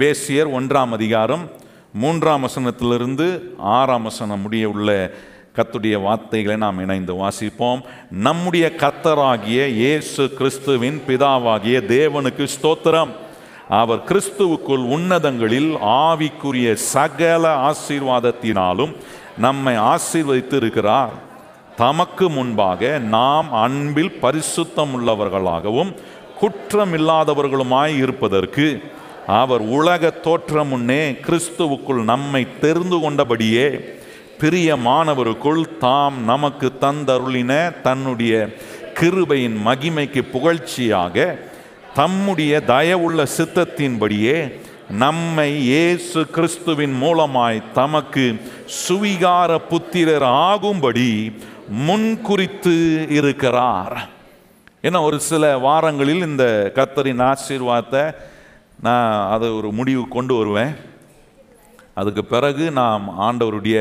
பேசியர் 1ஆம் அதிகாரம் 3ஆம் வசனத்திலிருந்து 6ஆம் வசனம் முடிய உள்ள கர்த்தருடைய வார்த்தைகளை நாம் இணைந்து வாசிப்போம். நம்முடைய கர்த்தராகிய இயேசு கிறிஸ்துவின் பிதாவாகிய தேவனுக்கு ஸ்தோத்திரம். அவர் கிறிஸ்துவுக்குள் உன்னதங்களில் ஆவிக்குரிய சகல ஆசீர்வாதத்தினாலும் நம்மை ஆசீர்வதித்து இருக்கிறார். தமக்கு முன்பாக நாம் அன்பில் பரிசுத்தம் உள்ளவர்களாகவும் குற்றமில்லாதவர்களுமாய் இருப்பதற்கு அவர் உலக தோற்றம் முன்னே கிறிஸ்துவுக்குள் நம்மை தெரிந்து கொண்டபடியே பிரியமானவருக்குள் தாம் நமக்கு தந்தருளின தன்னுடைய கிருபையின் மகிமைக்கு புகழ்ச்சியாக தம்முடைய தயவுள்ள சித்தத்தின்படியே நம்மை இயேசு கிறிஸ்துவின் மூலமாய் தமக்கு சுவிகார புத்திரர் ஆகும்படி முன்குறித்து இருக்கிறார். ஏன்னா ஒரு சில வாரங்களில் இந்த கர்த்தரின் ஆசீர்வாதத்தை நான் அதை ஒரு முடிவு கொண்டு வருவேன். அதுக்கு பிறகு நாம் ஆண்டவருடைய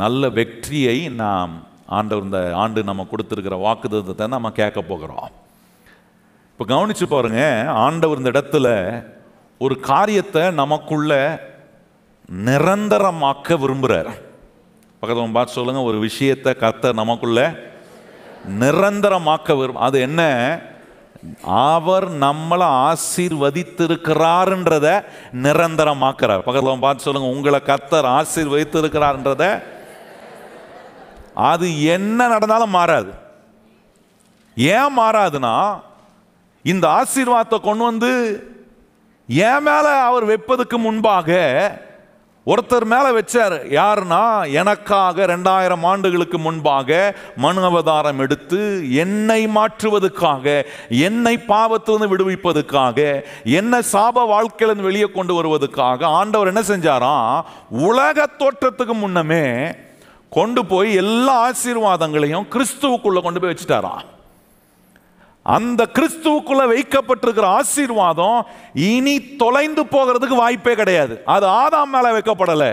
நல்ல வெற்றியை நாம் ஆண்டவர் இந்த ஆண்டு நம்ம கொடுத்துருக்கிற வாக்குத்தத்தத்தை நம்ம கேட்க போகிறோம். இப்போ கவனித்து பாருங்கள், ஆண்டவர் இந்த இடத்துல ஒரு காரியத்தை நமக்குள்ள நிரந்தரமாக்க விரும்புகிறார். பக்கத்தில் பார்த்து சொல்லுங்கள், ஒரு விஷயத்தை கர்த்தர் நமக்குள்ள நிரந்தரமாக்க அது என்ன? அவர் நம்மளை ஆசீர்வதித்திருக்கிறார்ன்றதை நிரந்தரமாக்கிறார். பக்கத்தில் பார்த்து சொல்லுங்கள், உங்களை கர்த்தர் ஆசீர்வதித்திருக்கிறார்ன்றதை அது என்ன நடந்தாலும் மாறாது. ஏன் மாறாதுன்னா, இந்த ஆசீர்வாதத்தை கொண்டு வந்து என் மேலே அவர் வைப்பதுக்கு முன்பாக ஒருத்தர் மேலே வச்சார். யாருன்னா, எனக்காக 2000 ஆண்டுகளுக்கு முன்பாக மனு அவதாரம் எடுத்து என்னை மாற்றுவதற்காக, என்னை பாவத்திலிருந்து விடுவிப்பதற்காக, என்னை சாப வாழ்க்கையிலிருந்து வெளியே கொண்டு வருவதற்காக ஆண்டவர் என்ன செஞ்சாராம், உலக தோற்றத்துக்கு முன்னமே கொண்டு போய் எல்லா ஆசீர்வாதங்களையும் கிறிஸ்துவுக்குள்ளே கொண்டு போய் வச்சுட்டாராம். அந்த கிறிஸ்துவுக்குள்ள வைக்கப்பட்டிருக்கிற ஆசீர்வாதம் இனி தொலைந்து போகிறதுக்கு வாய்ப்பே கிடையாது. அது ஆதாம் மேல வைக்கப்படலை,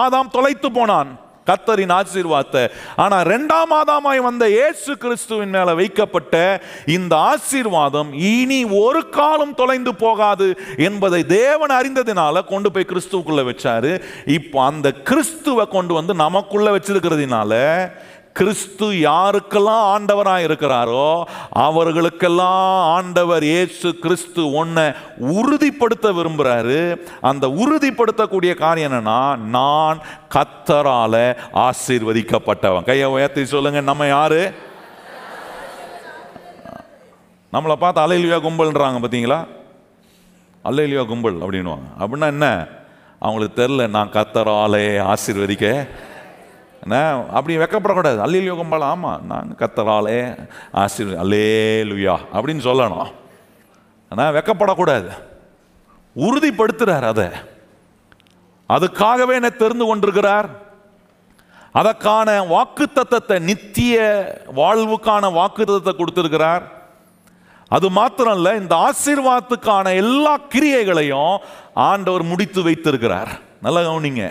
ஆதாம் தொலைத்து போனான் கர்த்தரின் ஆசீர்வாதத்தை. ஆனா 2ஆம் ஆதாமாய் வந்த இயேசு கிறிஸ்துவின் மேல வைக்கப்பட்ட இந்த ஆசீர்வாதம் இனி ஒரு காலம் தொலைந்து போகாது என்பதை தேவன் அறிந்ததினால கொண்டு போய் கிறிஸ்துவுக்குள்ள வச்சாரு. இப்போ அந்த கிறிஸ்துவை கொண்டு வந்து நமக்குள்ள வச்சிருக்கிறதுனால கிறிஸ்து யாருக்கெல்லாம் ஆண்டவராக இருக்கிறாரோ அவர்களுக்கெல்லாம் ஆண்டவர் இயேசு கிறிஸ்து ஒன்றை உறுதிப்படுத்த விரும்புகிறாரு. அந்த உறுதிப்படுத்தக்கூடிய காரியம் என்னன்னா, நான் கர்த்தரால் ஆசீர்வதிக்கப்பட்டவன். கையை உயர்த்தி சொல்லுங்க, நம்ம யாரு? நம்மளை பார்த்து அல்லேலூயா கும்பல்ன்றாங்க பார்த்தீங்களா, அல்லேலூயா கும்பல் அப்படின்வாங்க. அப்படின்னா என்ன? அவங்களுக்கு தெரியல நான் கர்த்தராலே ஆசீர்வதிக்க. அப்படி வைக்கப்படக்கூடாது. அல்லேலூயா கும்பல், ஆமாம் நாங்கள் கர்த்தராலே ஆசீர்வாதம் அல்லேலூயா அப்படின்னு சொல்லணும். ஆனால் வைக்கப்படக்கூடாது. உறுதிப்படுத்துகிறார் அதை. அதுக்காகவே என்னை தெரிந்து கொண்டிருக்கிறார். அதற்கான வாக்குத்தத்தத்தை, நித்திய வாழ்வுக்கான வாக்குத்தத்தத்தை கொடுத்திருக்கிறார். அது மாத்திரம் இல்லை, இந்த ஆசீர்வாதத்துக்கான எல்லா கிரியைகளையும் ஆண்டவர் முடித்து வைத்திருக்கிறார். நல்லா கவனிங்க,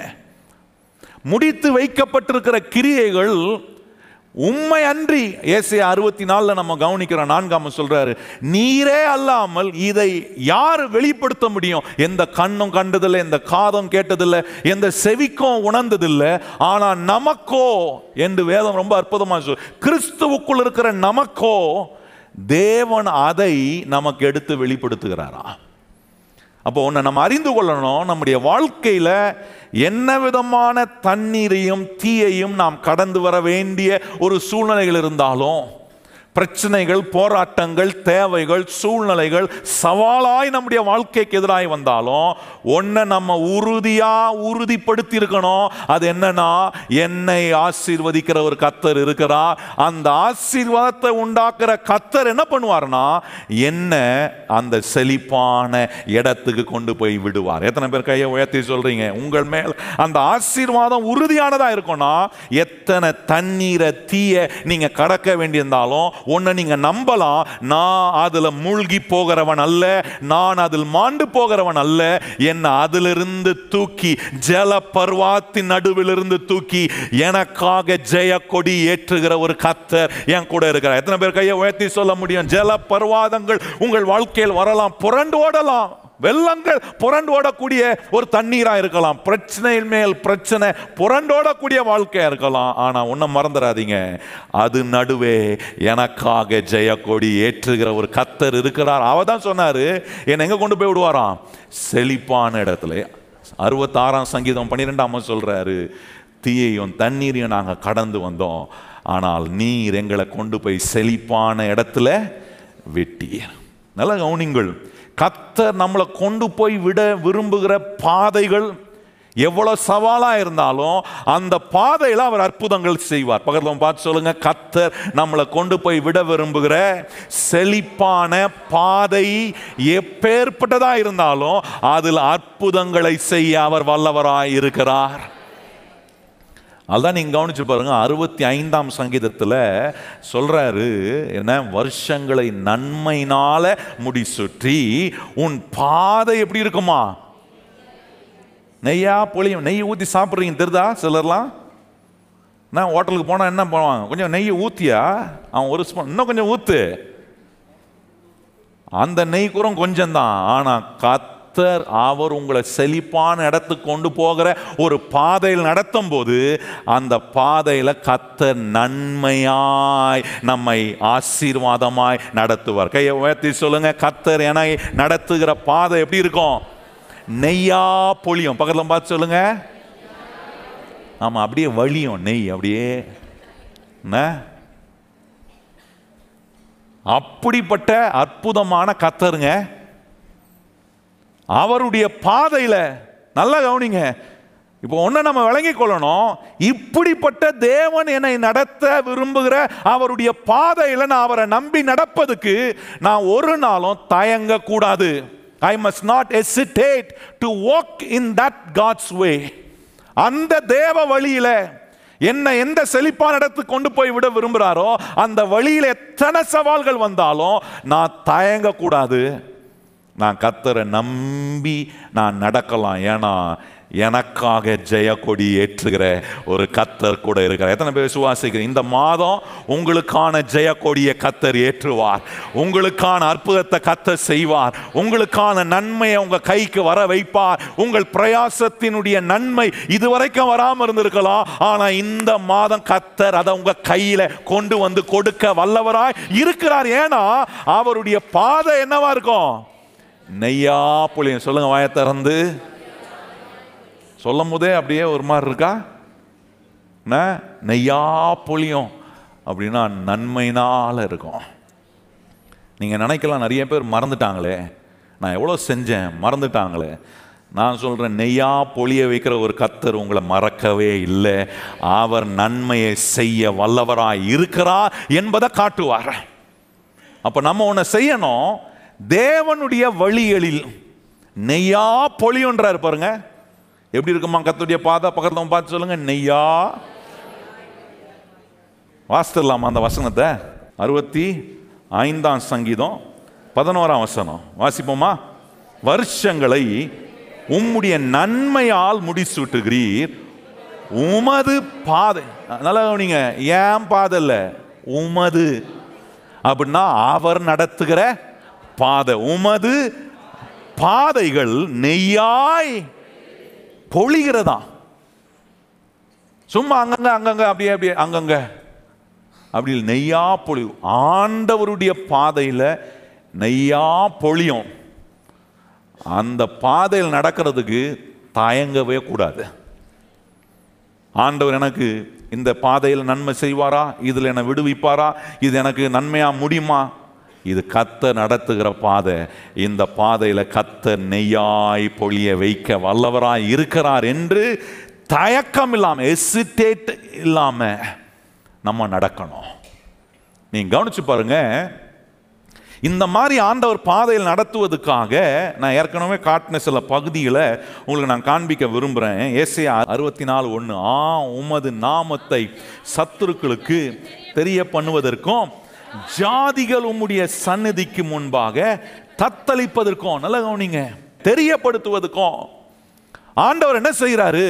முடித்து வைக்கப்பட்டிருக்கிற கிரியைகள் உண்மை அன்றி. ஏசாயா 64 நம்ம கவனிக்கிற 4ஆம் சொல்றாரு, நீரே அல்லாமல் இதை யார் வெளிப்படுத்த முடியும்? எந்த கண்ணும் கண்டதில்லை, எந்த காதும் கேட்டதில்லை, எந்த செவிக்கும் உணர்ந்ததில்லை, ஆனா நமக்கோ என்று வேதம் ரொம்ப அற்புதமா சொல், கிறிஸ்துவுக்குள் இருக்கிற நமக்கோ தேவன் அதை நமக்கு எடுத்து வெளிப்படுத்துகிறாரா. அப்போ ஒன்று நம்ம அறிந்து கொள்ளணும், நம்முடைய வாழ்க்கையில் என்ன விதமான தண்ணீரையும் தீயையும் நாம் கடந்து வர வேண்டிய ஒரு சூழ்நிலைகள் இருந்தாலும், பிரச்சனைகள், போராட்டங்கள், தேவைகள், சூழ்நிலைகள் சவாலாய் நம்முடைய வாழ்க்கைக்கு எதிராக வந்தாலும் ஒன்றை நம்ம உறுதிப்படுத்தி இருக்கணும். அது என்னன்னா, என்னை ஆசீர்வதிக்கிற ஒரு கர்த்தர் இருக்கிறார். அந்த ஆசீர்வாதத்தை உண்டாக்குற கர்த்தர் என்ன பண்ணுவார்னா, என்ன அந்த செழிப்பான இடத்துக்கு கொண்டு போய் விடுவார். எத்தனை பேர் கையை உயர்த்தி சொல்றீங்க? உங்கள் மேல் அந்த ஆசீர்வாதம் உறுதியானதாக இருக்கும்னா, எத்தனை தண்ணீரை தீய நீங்கள் கடக்க வேண்டியிருந்தாலும் ஒன்ன நீங்க நம்பலாம், நான் அதில் மூழ்கி போகிறவன் அல்ல, நான் அதில் மாண்டு போகிறவன் அல்ல, என்னை அதிலிருந்து தூக்கி, ஜல பர்வாத்தின் நடுவிலிருந்து தூக்கி எனக்காக ஜெய கொடி ஏற்றுகிற ஒரு கர்த்தர் என் கூட இருக்கிறார். எத்தனை பேர் கையை உயர்த்தி சொல்ல முடியும்? ஜல பர்வாதங்கள் உங்கள் வாழ்க்கையில் வரலாம், புரண்டு ஓடலாம், வெள்ளங்கள் புரண்டோடக்கூடிய ஒரு தண்ணீராக இருக்கலாம், பிரச்சனையின் மேல் பிரச்சனை புரண்டோடக்கூடிய வாழ்க்கையாக இருக்கலாம். ஆனால் ஒன்றும் மறந்துடாதீங்க, அது நடுவே எனக்காக ஜெயக்கொடி ஏற்றுகிற ஒரு கர்த்தர் இருக்கிறார். அவர் தான் சொன்னார், என்னை எங்கே கொண்டு போய் விடுவாராம்? செழிப்பான இடத்துல. 66 சங்கீதம் 12 சொல்கிறாரு, தீயையும் தண்ணீரையும் நாங்கள் கடந்து வந்தோம், ஆனால் நீர் எங்களை கொண்டு போய் செழிப்பான இடத்துல வெட்டியர். நல்ல கவனிங்கள், கர்த்தர் நம்மளை கொண்டு போய் விட விரும்புகிற பாதைகள் எவ்வளோ சவாலாக இருந்தாலும் அந்த பாதையில் அவர் அற்புதங்கள் செய்வார். பக்கத்தில் பார்த்து சொல்லுங்க, கர்த்தர் நம்மளை கொண்டு போய் விட விரும்புகிற செழிப்பான பாதை எப்பேற்பட்டதாக இருந்தாலும் அதில் அற்புதங்களை செய்ய அவர் வல்லவராய் இருக்கிறார். அதுதான் நீங்கள் கவனிச்சு பாருங்க, 65ஆம் சங்கீதத்தில் சொல்கிறாரு, என்ன வருஷங்களை நன்மையினால் முடிசுற்றி உன் பாதை எப்படி இருக்குமா? நெய்யா பொழியும், நெய் ஊற்றி சாப்பிட்றீங்க தெரிதா சிலர்லாம்? நான் ஹோட்டலுக்கு போனால் என்ன பண்ணுவாங்க, கொஞ்சம் நெய் ஊற்றியா, அவன் ஒரு ஸ்பூன் இன்னும் கொஞ்சம் ஊற்று, அந்த நெய் கூறும் கொஞ்சம்தான். ஆனால் அவர் உங்களை செழிப்பான இடத்துக்கு கொண்டு போகிற ஒரு பாதையில் நடத்தும் போது அந்த பாதையில் கர்த்தர் நன்மையாய் நம்மை ஆசீர்வாதமாய் நடத்துவார். கையை உயர்த்தி சொல்லுங்க, கர்த்தர் என நடத்துகிற பாதை எப்படி இருக்கும்? நெய்யா பொழியும். பக்கத்தில் பார்த்து சொல்லுங்க. ஆமா, அப்படியே வழியும் நெய், அப்படியே அப்படிப்பட்ட அற்புதமான கர்த்தருங்க. அவருடைய பாதையில் நல்லா கவனிங்க, இப்போ ஒன்று நம்ம விளங்கிக் கொள்ளணும், இப்படிப்பட்ட தேவன் என்னை நடத்த விரும்புகிற அவருடைய பாதையில் நான் அவரை நம்பி நடப்பதுக்கு நான் ஒரு நாளும் தயங்கக்கூடாது. I must not hesitate to walk in that God's way. அந்த தேவ வழியில் என்னை எந்த செழிப்பான இடத்துக்கு கொண்டு போய் விட விரும்புகிறாரோ அந்த வழியில் எத்தனை சவால்கள் வந்தாலும் நான் தயங்கக்கூடாது. நான் கர்த்தரை நம்பி நான் நடக்கலாம், ஏன்னா எனக்காக ஜெயக்கொடி ஏற்றுகிற ஒரு கர்த்தர் கூட இருக்கிறார். எத்தனை பேர் விசுவாசிக்கிற இந்த மாதம் உங்களுக்கான ஜெயக்கொடியை கர்த்தர் ஏற்றுவார், உங்களுக்கான அற்புதத்தை கர்த்தர் செய்வார், உங்களுக்கான நன்மையை உங்கள் கைக்கு வர வைப்பார். உங்கள் பிரயாசத்தினுடைய நன்மை இதுவரைக்கும் வராமல் இருந்திருக்கலாம், ஆனால் இந்த மாதம் கர்த்தர் அதை உங்கள் கையில் கொண்டு வந்து கொடுக்க வல்லவராய் இருக்கிறார். ஏன்னா அவருடைய பாதை என்னவா இருக்கும்? நெய்யா பொழியும். சொல்லுங்க, வாயை திறந்து சொல்லும் போதே அப்படியே ஒரு மாதிரி இருக்கா? நெய்யா பொழியும் அப்படின்னா நன்மையினால் இருக்கும். நீங்கள் நினைக்கலாம், நிறைய பேர் மறந்துட்டாங்களே, நான் எவ்வளோ செஞ்சேன் மறந்துட்டாங்களே. நான் சொல்கிறேன், நெய்யா பொழிய வைக்கிற ஒரு கர்த்தர் உங்களை மறக்கவே இல்லை. அவர் நன்மையை செய்ய வல்லவராய் இருக்கிறார் என்பதை காட்டுவார். அப்போ நம்ம ஒன்று செய்யணும், தேவனுடைய வழிகளில் நெய்யா பொழியுன்றார். பாருங்க எப்படி இருக்குமா கர்த்தருடைய பாதை. பக்கத்தில் பார்த்து சொல்லுங்க, நெய்யா. வாசிடலாமா அந்த வசனத்தை? 65ஆம் சங்கீதம் 11ஆம் வசனம் வாசிப்போமா? வருஷங்களை உம்முடைய நன்மையால் முடிசூட்டுகிறீர், உமது பாதை. நல்லா கவனிங்க, ஏன் பாதை இல்லை, உமது அப்படின்னா அவர் நடத்துகிற பாதை. உமது பாதைகள் நெய்யாய் பொழிகிறதா? சும்மா அங்கங்க அங்கங்க அப்படியே அப்படியே அங்கங்க அப்படி நெய்யா பொழியும். ஆண்டவருடைய பாதையில் நெய்யா பொழியும். அந்த பாதையில் நடக்கிறதுக்கு தயங்கவே கூடாது. ஆண்டவர் எனக்கு இந்த பாதையில் நன்மை செய்வாரா, இதில் என்னை விடுவிப்பாரா, இது எனக்கு நன்மையாக முடியுமா? இது கர்த்தர் நடத்துகிற பாதை. இந்த பாதையில் கர்த்தர் நெய்யாய் பொழிய வைக்க வல்லவராய் இருக்கிறார் என்று தயக்கம் இல்லாமல், ஹெசிடேட் இல்லாமல் நம்ம நடக்கணும். நீங்கள் கவனிச்சு பாருங்க, இந்த மாதிரி ஆண்டவர் பாதையில் நடத்துவதற்காக நான் ஏற்கனவே காட்டின சில பகுதிகளை உங்களுக்கு நான் காண்பிக்க விரும்புகிறேன். ஏசாயா 64:1, உமது நாமத்தை சத்துருக்களுக்கு தெரிய பண்ணுவதற்கும் ஜாதிகள் உம்முடைய சந்நிதிக்கு முன்பாக தத்தளிப்பதற்கும், நல்லா கவனிங்க, தெரியப்படுத்துவதற்கும் ஆண்டவர் என்ன செய்கிறாரு?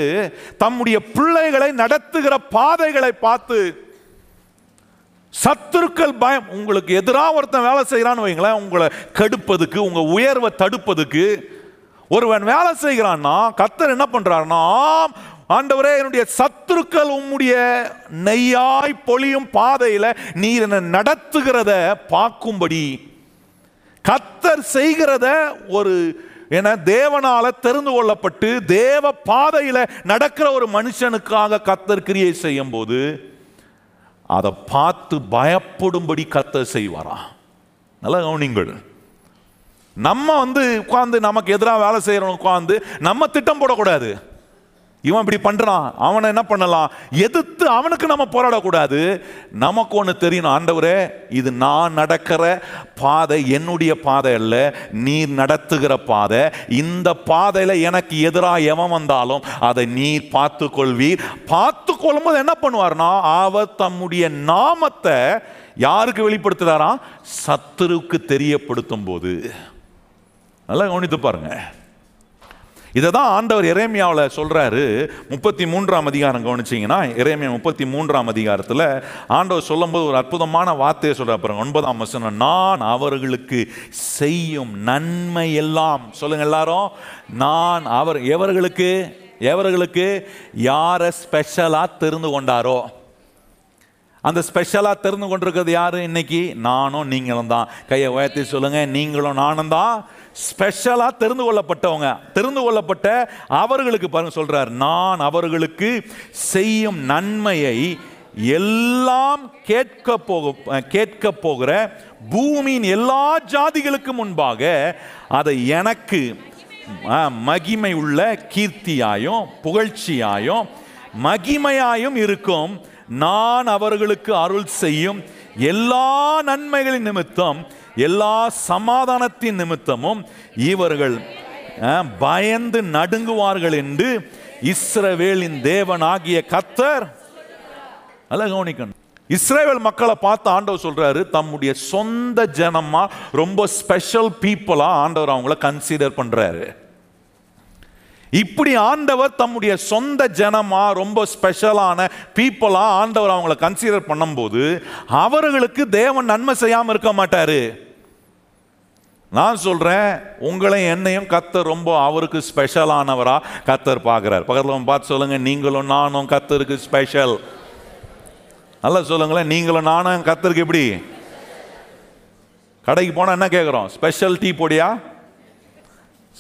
தம்முடைய பிள்ளைகளை நடத்துகிற பாதைகளை பார்த்து சத்துருக்கள் பயம். உங்களுக்கு எதிராக ஒருத்தன் வேலை செய்கிறான்னு வைங்களேன், உங்களை கெடுப்பதுக்கு, உங்கள் உயர்வை தடுப்பதுக்கு, ஒருவன் வேலை செய்கிறான்னா கர்த்தர் என்ன பண்றாருன்னா, ஆண்டவரே என்னுடைய சத்துருக்கள் உம்முடைய நெய்யாய் பொழியும் பாதையில நீர் என்ன நடத்துகிறத பார்க்கும்படி, கர்த்தர் செய்கிறத ஒரு என தேவனால தெரிந்து கொள்ளப்பட்டு தேவ பாதையில நடக்கிற ஒரு மனுஷனுக்காக கர்த்தர் கிரியை செய்யும் போது அதை பார்த்து பயப்படும்படி கர்த்தர் செய்வாரா. நல்லா கவனிங்கள். நம்ம உட்கார்ந்து நமக்கு எதிராக வேலை செய்யறவங்க உட்கார்ந்து நம்ம திட்டம் போடக்கூடாது. இவன் இப்படி பண்றான், அவனை என்ன பண்ணலாம் எதிர்த்து அவனுக்கு நம்ம போராடக்கூடாது. நமக்கு ஒன்று தெரியணும், ஆண்டவரே இது நான் நடக்கிற பாதை, என்னுடைய பாதை அல்ல, நீர் நடத்துகிற பாதை. இந்த பாதையில் எனக்கு எதிராக எவன் வந்தாலும் அதை நீர் பார்த்து கொள்வீர். பார்த்து கொள்ளும்போது என்ன பண்ணுவார்னா, அவர் தம்முடைய நாமத்தை யாருக்கு வெளிப்படுத்துறாராம், சத்துருக்கு தெரியப்படுத்தும் போது. நல்லா கவனித்து பாருங்க. இதை தான் ஆண்டவர் எரேமியாவில் சொல்கிறாரு. 33ஆம் அதிகாரம் கவனிச்சிங்கன்னா, எரேமியா 33ஆம் அதிகாரத்தில் ஆண்டவர் சொல்லும்போது ஒரு அற்புதமான வார்த்தையை சொல்கிறார் பாருங்க. 9ஆம் வசனம், நான் அவர்களுக்கு செய்யும் நன்மை எல்லாம் சொல்லுங்க எல்லாரும். நான் அவர் எவர்களுக்கு யாரை ஸ்பெஷலாக தெரிந்து கொண்டாரோ, அந்த ஸ்பெஷலாக தெரிந்து கொண்டிருக்கிறது யார் இன்னைக்கு? நானும் நீங்களும் தான். கையை உயர்த்தி சொல்லுங்க, நீங்களும் நானும் தான் ஸ்பெஷலாக தெரிந்து கொள்ளப்பட்டவங்க. தெரிந்து கொள்ளப்பட்ட அவர்களுக்கு பாருங்க சொல்றார், நான் அவர்களுக்கு செய்யும் நன்மையை எல்லாம் கேட்க போகிற பூமியின் எல்லா ஜாதிகளுக்கு முன்பாக அதை எனக்கு மகிமை உள்ள கீர்த்தியாயும் புகழ்ச்சியாயும் மகிமையாயும் இருக்கும். நான் அவர்களுக்கு அருள் செய்யும் எல்லா நன்மைகளின் நிமித்தம் எல்லா சமாதானத்தின் நிமித்தமும் இவர்கள் பயந்து நடுங்குவார்கள் என்று இஸ்ரவேலின் தேவன் ஆகிய கர்த்தர். நல்லா கவனிக்கணும். இஸ்ரேல் மக்களை பார்த்து ஆண்டவர் சொல்றாரு, தம்முடைய சொந்த ஜனமா ரொம்ப ஸ்பெஷல் பீப்புளா ஆண்டவர் அவங்கள கன்சிடர் பண்றாரு. இப்படி ஆண்டவர் தம்முடைய சொந்த ஜனமா ரொம்ப ஸ்பெஷலான பீப்புளா ஆண்டவர் அவங்கள கன்சிடர் பண்ணும்போது அவர்களுக்கு தேவன் நன்மை செய்யாமல் இருக்க மாட்டாரு. நான் சொல்றேன், உங்களையும் என்னையும் கர்த்தர் ரொம்ப அவருக்கு ஸ்பெஷலானவரா கர்த்தர் பார்க்கிறார். பக்கத்தில் பார்த்து சொல்லுங்க, நீங்களும் நானும் கர்த்தருக்கு ஸ்பெஷல். நல்லா சொல்லுங்களேன், நீங்களும் நானும் கர்த்தருக்கு எப்படி? கடைக்கு போனா என்ன கேட்கிறோம், ஸ்பெஷல் டீ பொடியா,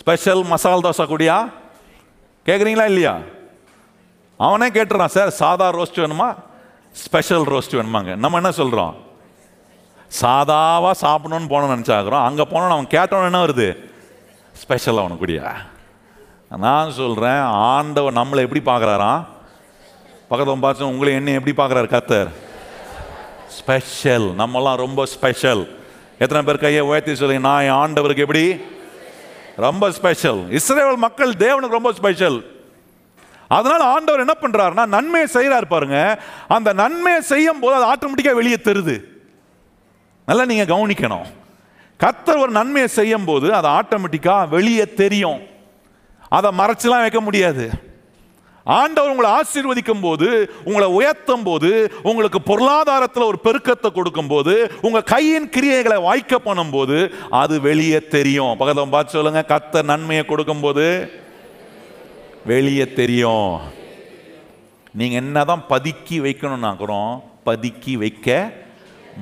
ஸ்பெஷல் மசால் தோசை குடியா கேட்குறீங்களா இல்லையா? அவனே கேட்டுறான், சார் சாதா ரோஸ்ட் வேணுமா ஸ்பெஷல் ரோஸ்ட் வேணுமாங்க. நம்ம என்ன சொல்கிறோம், சாதாவாக சாப்பிடணும்னு போனோம்னு நினச்சாக்கிறோம். அங்கே போனோன்னு அவன் கேட்டவனு என்ன வருது, ஸ்பெஷல் அவனுக்கு குடியா. நான் சொல்கிறேன், ஆண்டவன் நம்மளை எப்படி பார்க்குறாராம்? பக்கத்தில் பார்த்து உங்களை என்ன எப்படி பார்க்குறாரு கர்த்தர்? ஸ்பெஷல். நம்மளாம் ரொம்ப ஸ்பெஷல். எத்தனை பேர் கையை உயர்த்தி சொல்லுங்க, நான் ஆண்டவருக்கு எப்படி ரொம்ப ஸ்பெஷல். இஸ்ரேல் மக்கள் தேவனுக்கு ரொம்ப ஸ்பெஷல். அதனால ஆண்டவர் என்ன பண்றாருன்னா, நன்மையை செய்யறாரு பாருங்க. அந்த நன்மையை செய்யும் போது அது ஆட்டோமேட்டிக்கா வெளியே தெரியுது. நல்லா நீங்க கவனிக்கணும். கர்த்தர் ஒரு நன்மையை செய்யும் போது அது ஆட்டோமேட்டிக்கா வெளியே தெரியும். அதை மறைச்செல்லாம் வைக்க முடியாது. ஆண்டவர் உங்களை ஆசீர்வதிக்கும் போது, உங்களை உயர்த்தும் போது, உங்களுக்கு பொருளாதாரத்தில் ஒரு பெருக்கத்தை கொடுக்கும் போது, உங்க கையின் கிரியைகளை வாய்க்க பண்ணும் போது அது வெளியே தெரியும். பக்கத்தில் பார்த்து சொல்லுங்க, கர்த்தர் நன்மையை கொடுக்கும் போது வெளியே தெரியும். நீங்க என்னதான் பதுக்கி வைக்கணும்னா கூட பதுக்கி வைக்க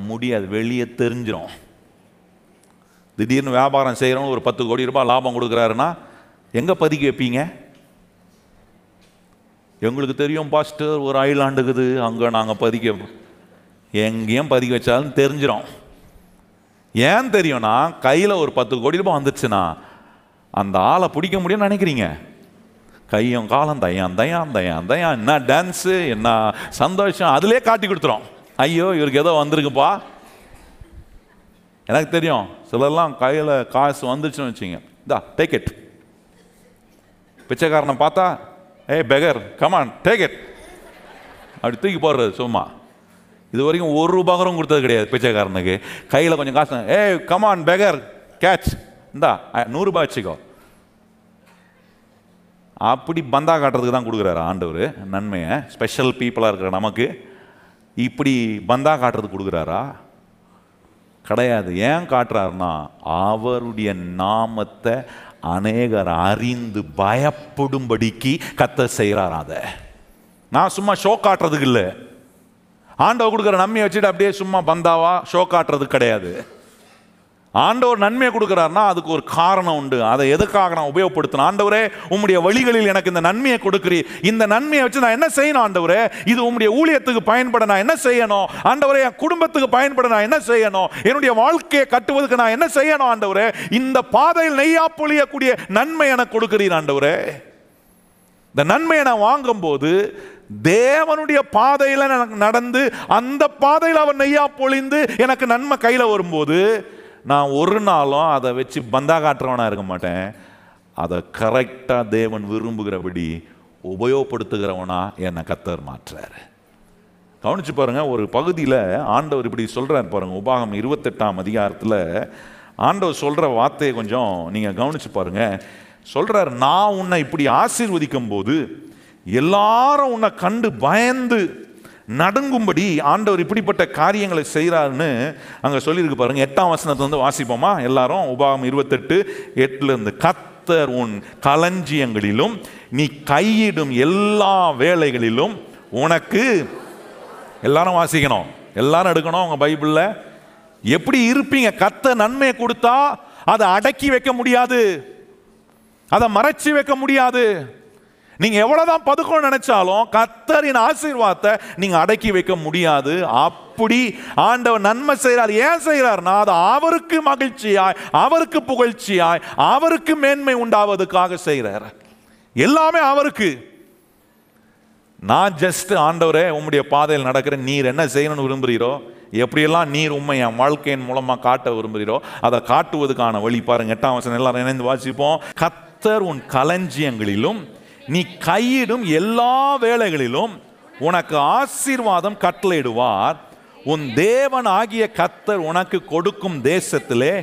முடியாது, வெளியே தெரிஞ்சிடும். திடீர்னு வியாபாரம் செய்யறோம், ஒரு 10 கோடி ரூபாய் லாபம் கொடுக்குறாருன்னா எங்க பதுக்கி வைப்பீங்க? எங்களுக்கு தெரியும் பாஸ்டர், ஒரு ஐலாண்டுக்குது, அங்கே நாங்கள் பதுக்க. எங்கேயும் பதுக்க வச்சாலும் தெரிஞ்சிடும். ஏன் தெரியும்னா, கையில் ஒரு 10 கோடி ரூபாய் வந்துச்சுன்னா அந்த ஆளை பிடிக்க முடியும்னு நினைக்கிறீங்க. கையும் காலம் தயான், என்ன டான்ஸு, என்ன சந்தோஷம், அதிலே காட்டி கொடுத்துரும். ஐயோ இவருக்கு ஏதோ வந்திருக்குப்பா. எனக்கு தெரியும், சிலர்லாம் கையில் காசு வந்துச்சுன்னு வச்சுங்க, இதா டேக் இட். பிச்சைக்காரனை பார்த்தா, ஏய் பெகர் கமான் டேக் இட், அப்படி தூக்கி போடுறது. சும்மா இது வரைக்கும் 1 ரூபாயும் கொடுத்தது கிடையாது பிச்சைக்காரனுக்கு. கையில் கொஞ்சம் காசு, ஏய் கமான் பெகர் கேட்ச், இந்தா 100 ரூபாய் வச்சுக்கோ. அப்படி பந்தா காட்டுறதுக்கு தான் கொடுக்குறாரு ஆண்டவர் நன்மையை. ஸ்பெஷல் பீப்புளாக இருக்கிற நமக்கு இப்படி பந்தா காட்டுறது கொடுக்குறாரா? கிடையாது. ஏன் காட்டுறாருன்னா, அவருடைய நாமத்தை அநேகர் அறிந்து பயப்படும்படிக்கு கத்த செய்கிறார். அதை நான் சும்மா ஷோ காட்டுறதுக்கு இல்லை. ஆண்டவர் கொடுக்குற நன்மையை வச்சுட்டு அப்படியே சும்மா பந்தாவா ஷோ காட்டுறது கிடையாது. ஆண்டவர் நன்மையை கொடுக்குறாருன்னா அதுக்கு ஒரு காரணம் உண்டு. அதை எதுக்காக நான் உபயோகப்படுத்தணும்? ஆண்டவரே, உம்முடைய வழிகளில் எனக்கு இந்த நன்மையை கொடுக்குறீ, இந்த நன்மையை வச்சு நான் என்ன செய்யணும்? ஆண்டவரே, இது உம்முடைய ஊழியத்துக்கு பயன்பட நான் என்ன செய்யணும்? ஆண்டவரே, என் குடும்பத்துக்கு பயன்பட நான் என்ன செய்யணும்? என்னுடைய வாழ்க்கையை கட்டுவதற்கு நான் என்ன செய்யணும்? ஆண்டவரே, இந்த பாதையில் நெய்யா பொழியக்கூடிய நன்மை எனக்கு கொடுக்குறீர். ஆண்டவரே, இந்த நன்மையை நான் வாங்கும்போது தேவனுடைய பாதையில் எனக்கு நடந்து அந்த பாதையில் அவர் நெய்யா பொழிந்து எனக்கு நன்மை கையில் வரும்போது நான் ஒரு நாளும் அதை வச்சு பந்தா காட்டுறவனாக இருக்க மாட்டேன். அதை கரெக்டாக தேவன் விரும்புகிறபடி உபயோகப்படுத்துகிறவனா என்னை கர்த்தர் மாற்றார். கவனிச்சு பாருங்கள், ஒரு பகுதியில் ஆண்டவர் இப்படி சொல்கிறார் பாருங்கள். உபாகமம் 28ஆம் அதிகாரத்தில் ஆண்டவர் சொல்கிற வார்த்தையை கொஞ்சம் நீங்கள் கவனிச்சு பாருங்கள். சொல்கிறார், நான் உன்னை இப்படி ஆசீர்வதிக்கும் போது எல்லாரும் உன்னை கண்டு பயந்து நடுங்கும்படி ஆண்டவர் இப்படிப்பட்ட காரியங்களை செய்கிறாருன்னு அங்கே சொல்லியிருக்கு பாருங்கள். 8ஆம் வசனத்தை வந்து வாசிப்போமா எல்லாரும்? உபாகம் 28:8. கர்த்தர் உன் களஞ்சியங்களிலும் நீ கையிடும் எல்லா வேலைகளிலும் உனக்கு. எல்லாரும் வாசிக்கணும், எல்லாரும் எடுக்கணும் அவங்க பைபிளில். எப்படி இருப்பீங்க? கர்த்தர் நன்மையை கொடுத்தா அதை அடக்கி வைக்க முடியாது, அதை மறைச்சி வைக்க முடியாது. நீங்கள் எவ்வளோதான் பதுக்கணும்னு நினச்சாலும் கர்த்தரின் ஆசீர்வாதத்தை நீங்கள் அடக்கி வைக்க முடியாது. அப்படி ஆண்டவர் நன்மை செய்கிறார். ஏன் செய்கிறார்னா, அது அவருக்கு மகிழ்ச்சியாய், அவருக்கு புகழ்ச்சியாய், அவருக்கு மேன்மை உண்டாவதுக்காக செய்கிறார். எல்லாமே அவருக்கு. நான் ஜஸ்ட் ஆண்டவரே உம்முடைய பாதையில் நடக்கிறேன், நீர் என்ன செய்யணும்னு விரும்புகிறீரோ, எப்படியெல்லாம் நீர் உண்மை என் வாழ்க்கையின் மூலமாக காட்ட விரும்புகிறீரோ அதை காட்டுவதுக்கான வழி பாருங்கள். 8ஆம் வசனம் எல்லாரும் இணைந்து வாசிப்போம். கர்த்தர் உன் களஞ்சியங்களிலும் நீ கையிடும் எல்லா வேலைகளிலும் உனக்கு ஆசீர்வாதம் கட்டளையிடுவார். உன் தேவன் ஆகிய கர்த்தர் உனக்கு கொடுக்கும் தேசத்திலே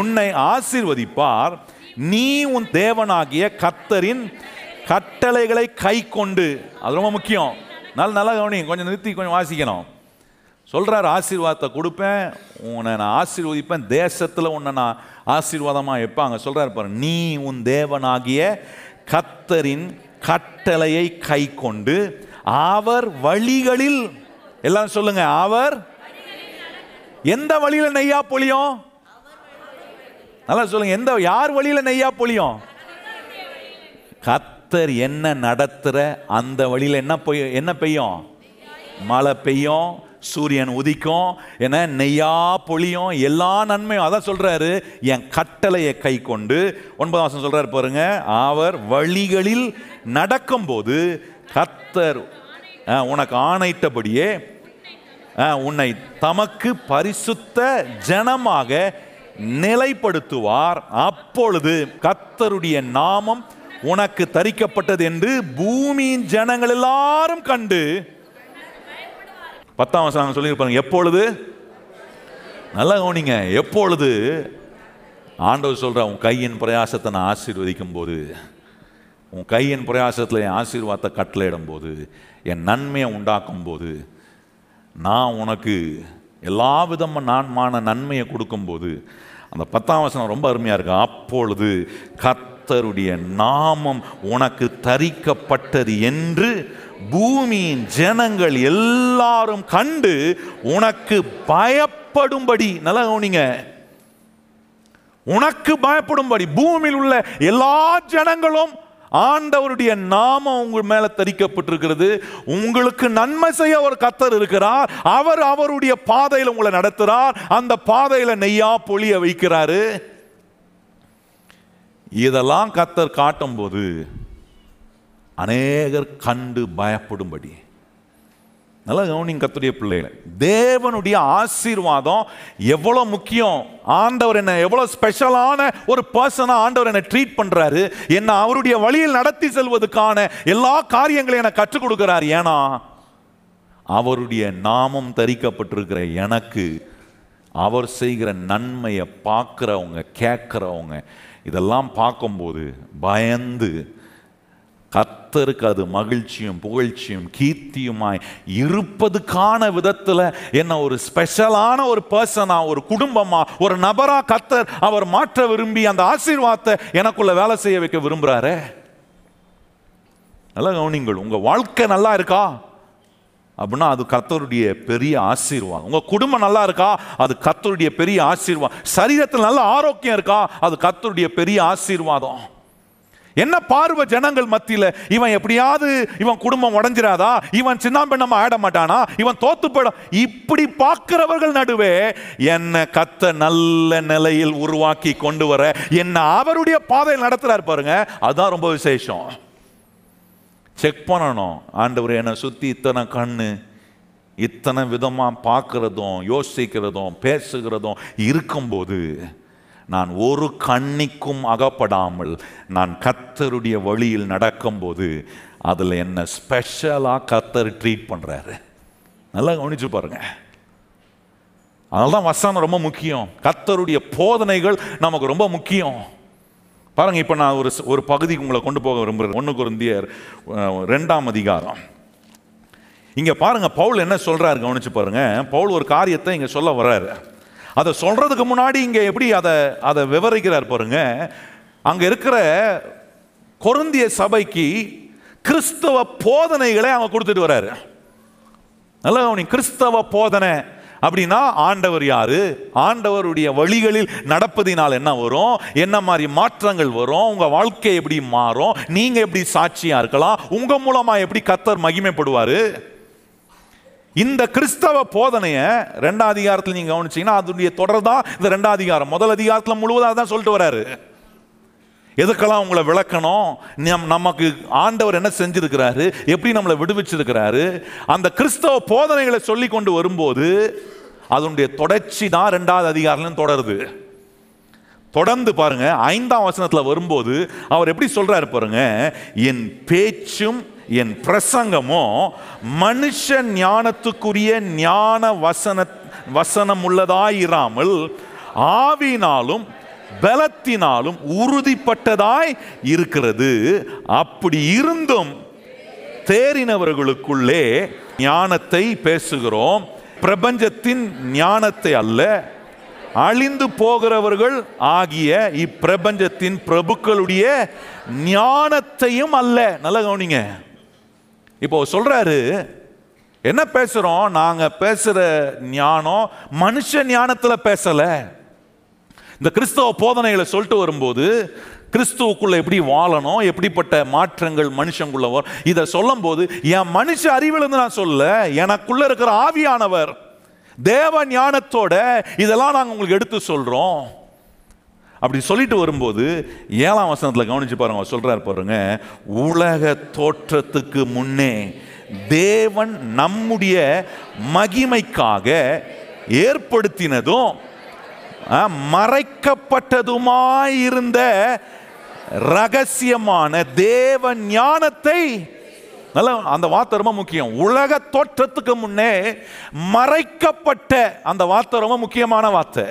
உன்னை ஆசீர்வதிப்பார். நீ உன் தேவனாகிய கர்த்தரின் கட்டளைகளை கை கொண்டு. அது ரொம்ப முக்கியம். நல்லா கவனிங்க, கொஞ்சம் நிறுத்தி கொஞ்சம் வாசிக்கணும். சொல்கிறார், ஆசீர்வாதத்தை கொடுப்பேன், உன்னை நான் ஆசீர்வதிப்பேன், தேசத்தில் உன்னை நான் ஆசீர்வாதமாக வைப்பாங்க. சொல்கிறார் பாரு, நீ உன் தேவனாகிய கர்த்தரின் கட்டளையை கை கொண்டு அவர் வழிகளில். எல்லாரும் சொல்லுங்க, அவர் எந்த வழியில் நெய்யா பொழியும்? நல்லா சொல்லுங்க, எந்த யார் வழியில் நெய்யா பொழியும்? கர்த்தர் என்ன நடத்துற அந்த வழியில் என்ன பெய்யும்? மழை பெய்யும், சூரியன் உதிக்கும், என நெய்யா பொழியும், எல்லா நன்மையும். அதான் சொல்றாரு, என் கட்டளையை கை கொண்டு. 9ஆம் வசனம் சொல்றாரு பாருங்க, அவர் வழிகளில் நடக்கும்போது கர்த்தர் உனக்கு ஆணையிட்டபடியே உன்னை தமக்கு பரிசுத்த ஜனமாக நிலைப்படுத்துவார். அப்பொழுது கர்த்தருடைய நாமம் உனக்கு தரிக்கப்பட்டது என்று பூமியின் ஜனங்கள் எல்லாரும் கண்டு. 10ஆம் வசனம் சொல்லியிருப்பாங்க. எப்பொழுது? நல்லா கவனிங்க, எப்பொழுது ஆண்டவர் சொல்கிற உன் கையின் பிரயாசத்தை நான் ஆசீர்வதிக்கும் போது, உன் கையின் பிரயாசத்தில் என் ஆசீர்வாதத்தை கட்டளையிடும் போது, என் நன்மையை உண்டாக்கும் போது, நான் உனக்கு எல்லா விதமாக நான்மான நன்மையை கொடுக்கும்போது, அந்த 10ஆம் வசனம் ரொம்ப அருமையாக இருக்கு. அப்பொழுது கர்த்தருடைய நாமம் உனக்கு தரிக்கப்பட்டது என்று பூமியின் ஜனங்கள் எல்லாரும் கண்டு உனக்கு பயப்படும்படி. நல்லா கவனிங்க, உனக்கு பயப்படும்படி பூமியில் உள்ள எல்லா ஜனங்களும் ஆண்டவருடைய நாமம் உங்க மேல தரிக்கப்பட்டிருக்கிறது, உங்களுக்கு நன்மை செய்ய ஒரு கர்த்தர் இருக்கிறார், அவர் அவருடைய பாதையில் உங்களை நடத்துறார், அந்த பாதையில நெய்யா பொழிய வைக்கிறாரு. இதெல்லாம் கர்த்தர் காட்டும் போது அநேகர் கண்டு பயப்படும்படி. நல்லா கவனிங்க கர்த்தருடைய பிள்ளைகளை, தேவனுடைய ஆசீர்வாதம் எவ்வளோ முக்கியம். ஆண்டவர் என்ன எவ்வளோ ஸ்பெஷலான ஒரு பர்சனாக ஆண்டவர் என்னை ட்ரீட் பண்ணுறாரு, என்னை அவருடைய வழியில் நடத்தி செல்வதற்கான எல்லா காரியங்களையும் எனக்கு கற்றுக் கொடுக்குறார். ஏன்னா அவருடைய நாமம் தரிக்கப்பட்டிருக்கிற எனக்கு அவர் செய்கிற நன்மையை பார்க்குறவங்க, கேட்குறவங்க, இதெல்லாம் பார்க்கும்போது பயந்து கர்த்தருக்கு அது மகிழ்ச்சியும் புகழ்ச்சியும் கீர்த்தியுமாய் இருப்பதுக்கான விதத்தில் என்ன ஒரு ஸ்பெஷலான ஒரு பர்சனா, ஒரு குடும்பமா, ஒரு நபரா கர்த்தர் அவர் மாற்ற விரும்பி அந்த ஆசீர்வாதத்தை எனக்குள்ள வேலை செய்ய வைக்க விரும்புகிறாரு. நல்லா கவனிங்கள், உங்கள் வாழ்க்கை நல்லா இருக்கா அப்படின்னா அது கர்த்தருடைய பெரிய ஆசீர்வாதம். உங்கள் குடும்பம் நல்லா இருக்கா, அது கர்த்தருடைய பெரிய ஆசீர்வாதம். சரீரத்தில் நல்ல ஆரோக்கியம் இருக்கா, அது கர்த்தருடைய பெரிய ஆசீர்வாதம். என்ன பார்வை ஜனங்கள் மத்தியில், இவன் எப்படியாவது இவன் குடும்பம் உடைஞ்சிடாதா, இவன் சின்ன பெண்ணமா ஆட மாட்டானா, இவன் தோத்து போட, இப்படி பார்க்கிறவர்கள் நடுவே என்ன கத்த நல்ல நிலையில் உருவாக்கி கொண்டு வர என்ன அவருடைய பாதையில் நடத்துறாரு பாருங்க. அதுதான் ரொம்ப விசேஷம். செக் பண்ணணும், ஆண்டவர் என்னை சுற்றி இத்தனை கண்ணு, இத்தனை விதமாக பார்க்கறதும் யோசிக்கிறதும் பேசுகிறதும் இருக்கும்போது நான் ஒரு கண்ணிக்கும் அகப்படாமல் நான் கர்த்தருடைய வழியில் நடக்கும்போது அதில் என்ன ஸ்பெஷலாக கர்த்தர் ட்ரீட் பண்ணுறாரு. நல்லா கவனிச்சு பாருங்க. அதனால தான் வசனம் ரொம்ப முக்கியம், கர்த்தருடைய போதனைகள் நமக்கு ரொம்ப முக்கியம். பாருங்கள், இப்போ நான் ஒரு பகுதிக்கு உங்களை கொண்டு போக விரும்புகிறேன். 1 கொரிந்தியர் 2ஆம் அதிகாரம். இங்கே பாருங்கள் பவுல் என்ன சொல்கிறாரு, கவனிச்சு பாருங்கள். பவுல் ஒரு காரியத்தை இங்கே சொல்ல வர்றாரு. அதை சொல்கிறதுக்கு முன்னாடி இங்கே எப்படி அதை விவரிக்கிறார் பாருங்க. அங்கே இருக்கிற கொரிந்திய சபைக்கு கிறிஸ்தவ போதனைகளை அவங்க கொடுத்துட்டு வர்றாரு. நல்லா கவனிங்க, கிறிஸ்தவ போதனை அப்படின்னா ஆண்டவர் யாரு, ஆண்டவருடைய வழிகளில் நடப்பதினால் என்ன வரும், என்ன மாதிரி மாற்றங்கள் வரும், உங்கள் வாழ்க்கை எப்படி மாறும், நீங்கள் எப்படி சாட்சியாக இருக்கலாம், உங்கள் மூலமாக எப்படி கர்த்தர் மகிமைப்படுவார். இந்த கிறிஸ்தவ போதனையை 2ஆம் அதிகாரத்தில் நீங்க கவனிச்சீங்கன்னா அதனுடைய தொடர் தான் இந்த 2ஆம் அதிகாரம். முதல் அதிகாரத்தில் முழுவதாக தான் சொல்லிட்டு வர்றாரு. எதுக்கெல்லாம் உங்களை விளக்கணும், நமக்கு ஆண்டவர் என்ன செஞ்சிருக்கிறாரு, எப்படி நம்மளை விடுவிச்சிருக்கிறாரு, அந்த கிறிஸ்தவ போதனைகளை சொல்லி கொண்டு வரும்போது அதனுடைய தொடர்ச்சி தான் 2ஆம் அதிகாரத்திலும் தொடருது. தொடர்ந்து பாருங்க 5ஆம் வசனத்தில் வரும்போது அவர் எப்படி சொல்றாரு பாருங்க. என் பேச்சும் என் பிரசங்கமோ மனுஷ ஞானத்துக்குரிய ஞான வசனம் உள்ளதாயிராமல் ஆவினாலும் பலத்தினாலும் உறுதிப்பட்டதாய் இருக்கிறது. அப்படி இருந்தும் தேறினவர்களுக்குள்ளே ஞானத்தை பேசுகிறோம், பிரபஞ்சத்தின் ஞானத்தை அல்ல, அழிந்து போகிறவர்கள் ஆகிய இப்பிரபஞ்சத்தின் பிரபுக்களுடைய ஞானத்தையும் அல்ல. நல்லா கவனிங்க, இப்போ சொல்றாரு என்ன பேசுறோம், நாங்க பேசுற ஞானம் மனுஷ ஞானத்துல பேசல. இந்த கிறிஸ்தவ போதனைகளை சொல்லிட்டு வரும்போது கிறிஸ்துவுக்குள்ள எப்படி வாழணும், எப்படிப்பட்ட மாற்றங்கள் மனுஷங்குள்ள வரும், இதை சொல்லும் போது என் மனுஷ அறிவிலிருந்து நான் சொல்ல, எனக்குள்ள இருக்கிற ஆவியானவர் தேவ ஞானத்தோட இதெல்லாம் நாங்கள் உங்களுக்கு எடுத்து சொல்றோம் அப்படி சொல்லிட்டு வரும்போது 7ஆம் வசனத்தில் கவனிச்சு பாருங்க, சொல்றாரு பாருங்க. உலக தோற்றத்துக்கு முன்னே தேவன் நம்முடைய மகிமைக்காக ஏற்படுத்தினதும் மறைக்கப்பட்டதுமாயிருந்த ரகசியமான தேவ ஞானத்தை, அந்த வார்த்தை ரொம்ப முக்கியம், உலக தோற்றத்துக்கு முன்னே மறைக்கப்பட்ட, அந்த வார்த்தை ரொம்ப முக்கியமான வார்த்தை.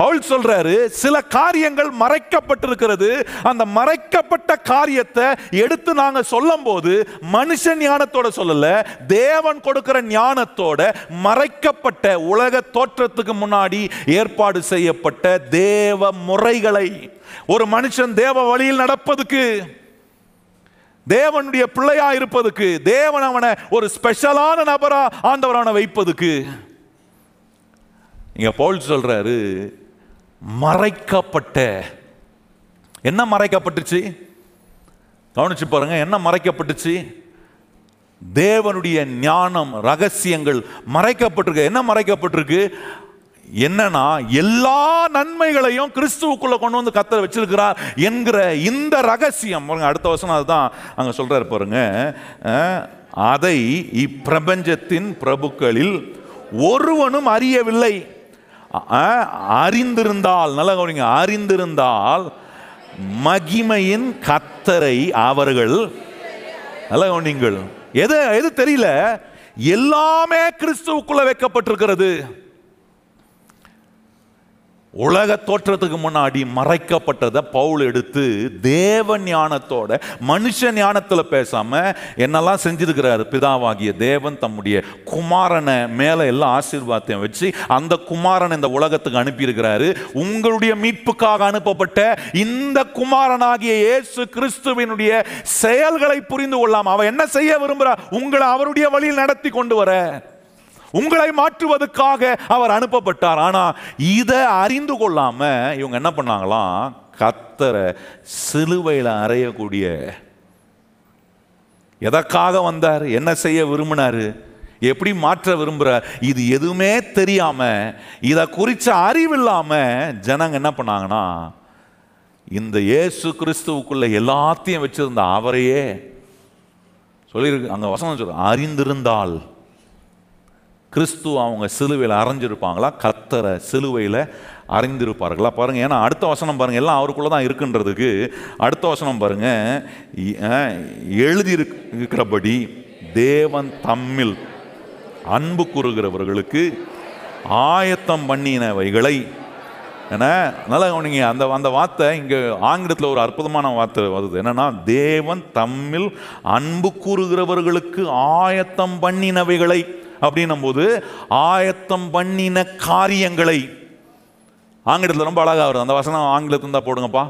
பவுல் சொல்றாரு சில காரியங்கள் மறைக்கப்பட்டிருக்கிறது, அந்த மறைக்கப்பட்ட காரியத்தை எடுத்து நாங்க சொல்லும் போது மனுஷ ஞானத்தோட சொல்லல, தேவன் கொடுக்கிற ஞானத்தோட மறைக்கப்பட்ட உலக தோற்றத்துக்கு முன்னாடி ஏற்பாடு செய்யப்பட்ட தேவ முறைகளை, ஒரு மனுஷன் தேவ வழியில் நடப்பதுக்கு, தேவனுடைய பிள்ளையா இருப்பதுக்கு, தேவன் அவனை ஒரு ஸ்பெஷலான நபரா ஆண்டவரான வைப்பதுக்கு இங்க பவுல் சொல்றாரு மறைக்கப்பட்ட. என்ன மறைக்கப்பட்டுச்சு கவனிச்சு பாருங்க, என்ன மறைக்கப்பட்டுச்சு, தேவனுடைய ஞானம் ரகசியங்கள் மறைக்கப்பட்டிருக்கு. என்ன மறைக்கப்பட்டிருக்கு என்னன்னா, எல்லா நன்மைகளையும் கிறிஸ்துவுக்குள்ள கொண்டு வந்து கர்த்தர் வச்சிருக்கிறார் என்கிற இந்த ரகசியம். அடுத்த வசனம் அதுதான் அங்க சொல்றாரு பாருங்க. அதை இப்பிரபஞ்சத்தின் பிரபுக்களில் ஒருவனும் அறியவில்லை, அறிந்திருந்தால், நல்லா கவனிங்க, அறிந்திருந்தால் மகிமையின் கர்த்தரை அவர்கள், நல்லா கவனிங்கள், எது எது தெரியல, எல்லாமே கிறிஸ்துவுக்குள்ள வைக்கப்பட்டிருக்கிறது. உலக தோற்றத்துக்கு முன்னாடி மறைக்கப்பட்டதை பவுல் எடுத்து தேவ ஞானத்தோட மனுஷ ஞானத்தில் பேசாம என்னெல்லாம் செஞ்சிருக்கிறாரு, பிதாவாகிய தேவன் தம்முடைய குமாரனை மேல எல்லா ஆசீர்வாதத்தையும் வச்சு அந்த குமாரனை இந்த உலகத்துக்கு அனுப்பியிருக்கிறாரு. உங்களுடைய மீட்புக்காக அனுப்பப்பட்ட இந்த குமாரனாகிய இயேசு கிறிஸ்துவினுடைய செயல்களை புரிந்து கொள்ளாம அவன் என்ன செய்ய விரும்புகிறார், உங்களை அவருடைய வழியில் நடத்தி கொண்டு வர, உங்களை மாற்றுவதற்காக அவர் அனுப்பப்பட்டார். ஆனா இதை அறிந்து கொள்ளாம இவங்க என்ன பண்ணாங்களாம், கர்த்தரை சிலுவையில் அறையக்கூடிய, எதற்காக வந்தார், என்ன செய்ய விரும்பினாரு, எப்படி மாற்ற விரும்புகிறார், இது எதுவுமே தெரியாம இதை குறித்த அறிவில்லாம ஜனங்க என்ன பண்ணாங்கன்னா இந்த இயேசு கிறிஸ்துவுக்குள்ள எல்லாத்தையும் வச்சிருந்த அவரையே சொல்லியிருக்கு அங்கே வசனம் சொல்ற, அறிந்திருந்தால் கிறிஸ்து அவங்க சிலுவையில் அறைஞ்சிருப்பாங்களா, கர்த்தரை சிலுவையில் அறைந்திருப்பார்களா பாருங்கள். ஏன்னா அடுத்த வசனம் பாருங்கள், எல்லாம் அவருக்குள்ளே தான் இருக்குன்றதுக்கு அடுத்த வசனம் பாருங்கள், எழுதியிருக்கிறபடி தேவன் தம்மில் அன்பு கூறுகிறவர்களுக்கு ஆயத்தம் பண்ணினவைகளை. ஏன்னா நல்லா கவனிங்க, அந்த அந்த வார்த்தை இங்கே ஆங்கிலத்தில் ஒரு அற்புதமான வார்த்தை வருது, என்னென்னா தேவன் தம்மில் அன்பு கூறுகிறவர்களுக்கு ஆயத்தம் பண்ணினவைகளை அப்படின்னும் போது ஆயத்தம் பண்ணின காரியங்களை. ஆங்கிலத்தில் ரொம்ப அழகாக வருது அந்த வசனம், ஆங்கிலத்தில் தான் போடுங்கப்பா,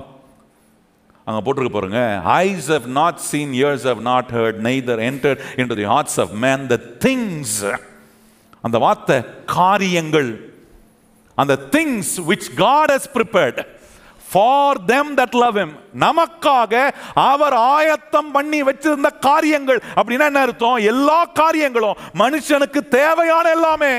அங்கே போட்டிருக்க பாருங்க, eyes have not seen, ears have not heard, neither entered into the hearts of man the things, அந்த வார்த்தை காரியங்கள், அந்த things which God has prepared for them that love him, நமக்காக அவர் ஆயத்தம் பண்ணி வச்சிருந்த காரியங்கள். அப்படின்னா என்ன அர்த்தம், எல்லா காரியங்களும் மனுஷனுக்கு தேவையான எல்லாமே,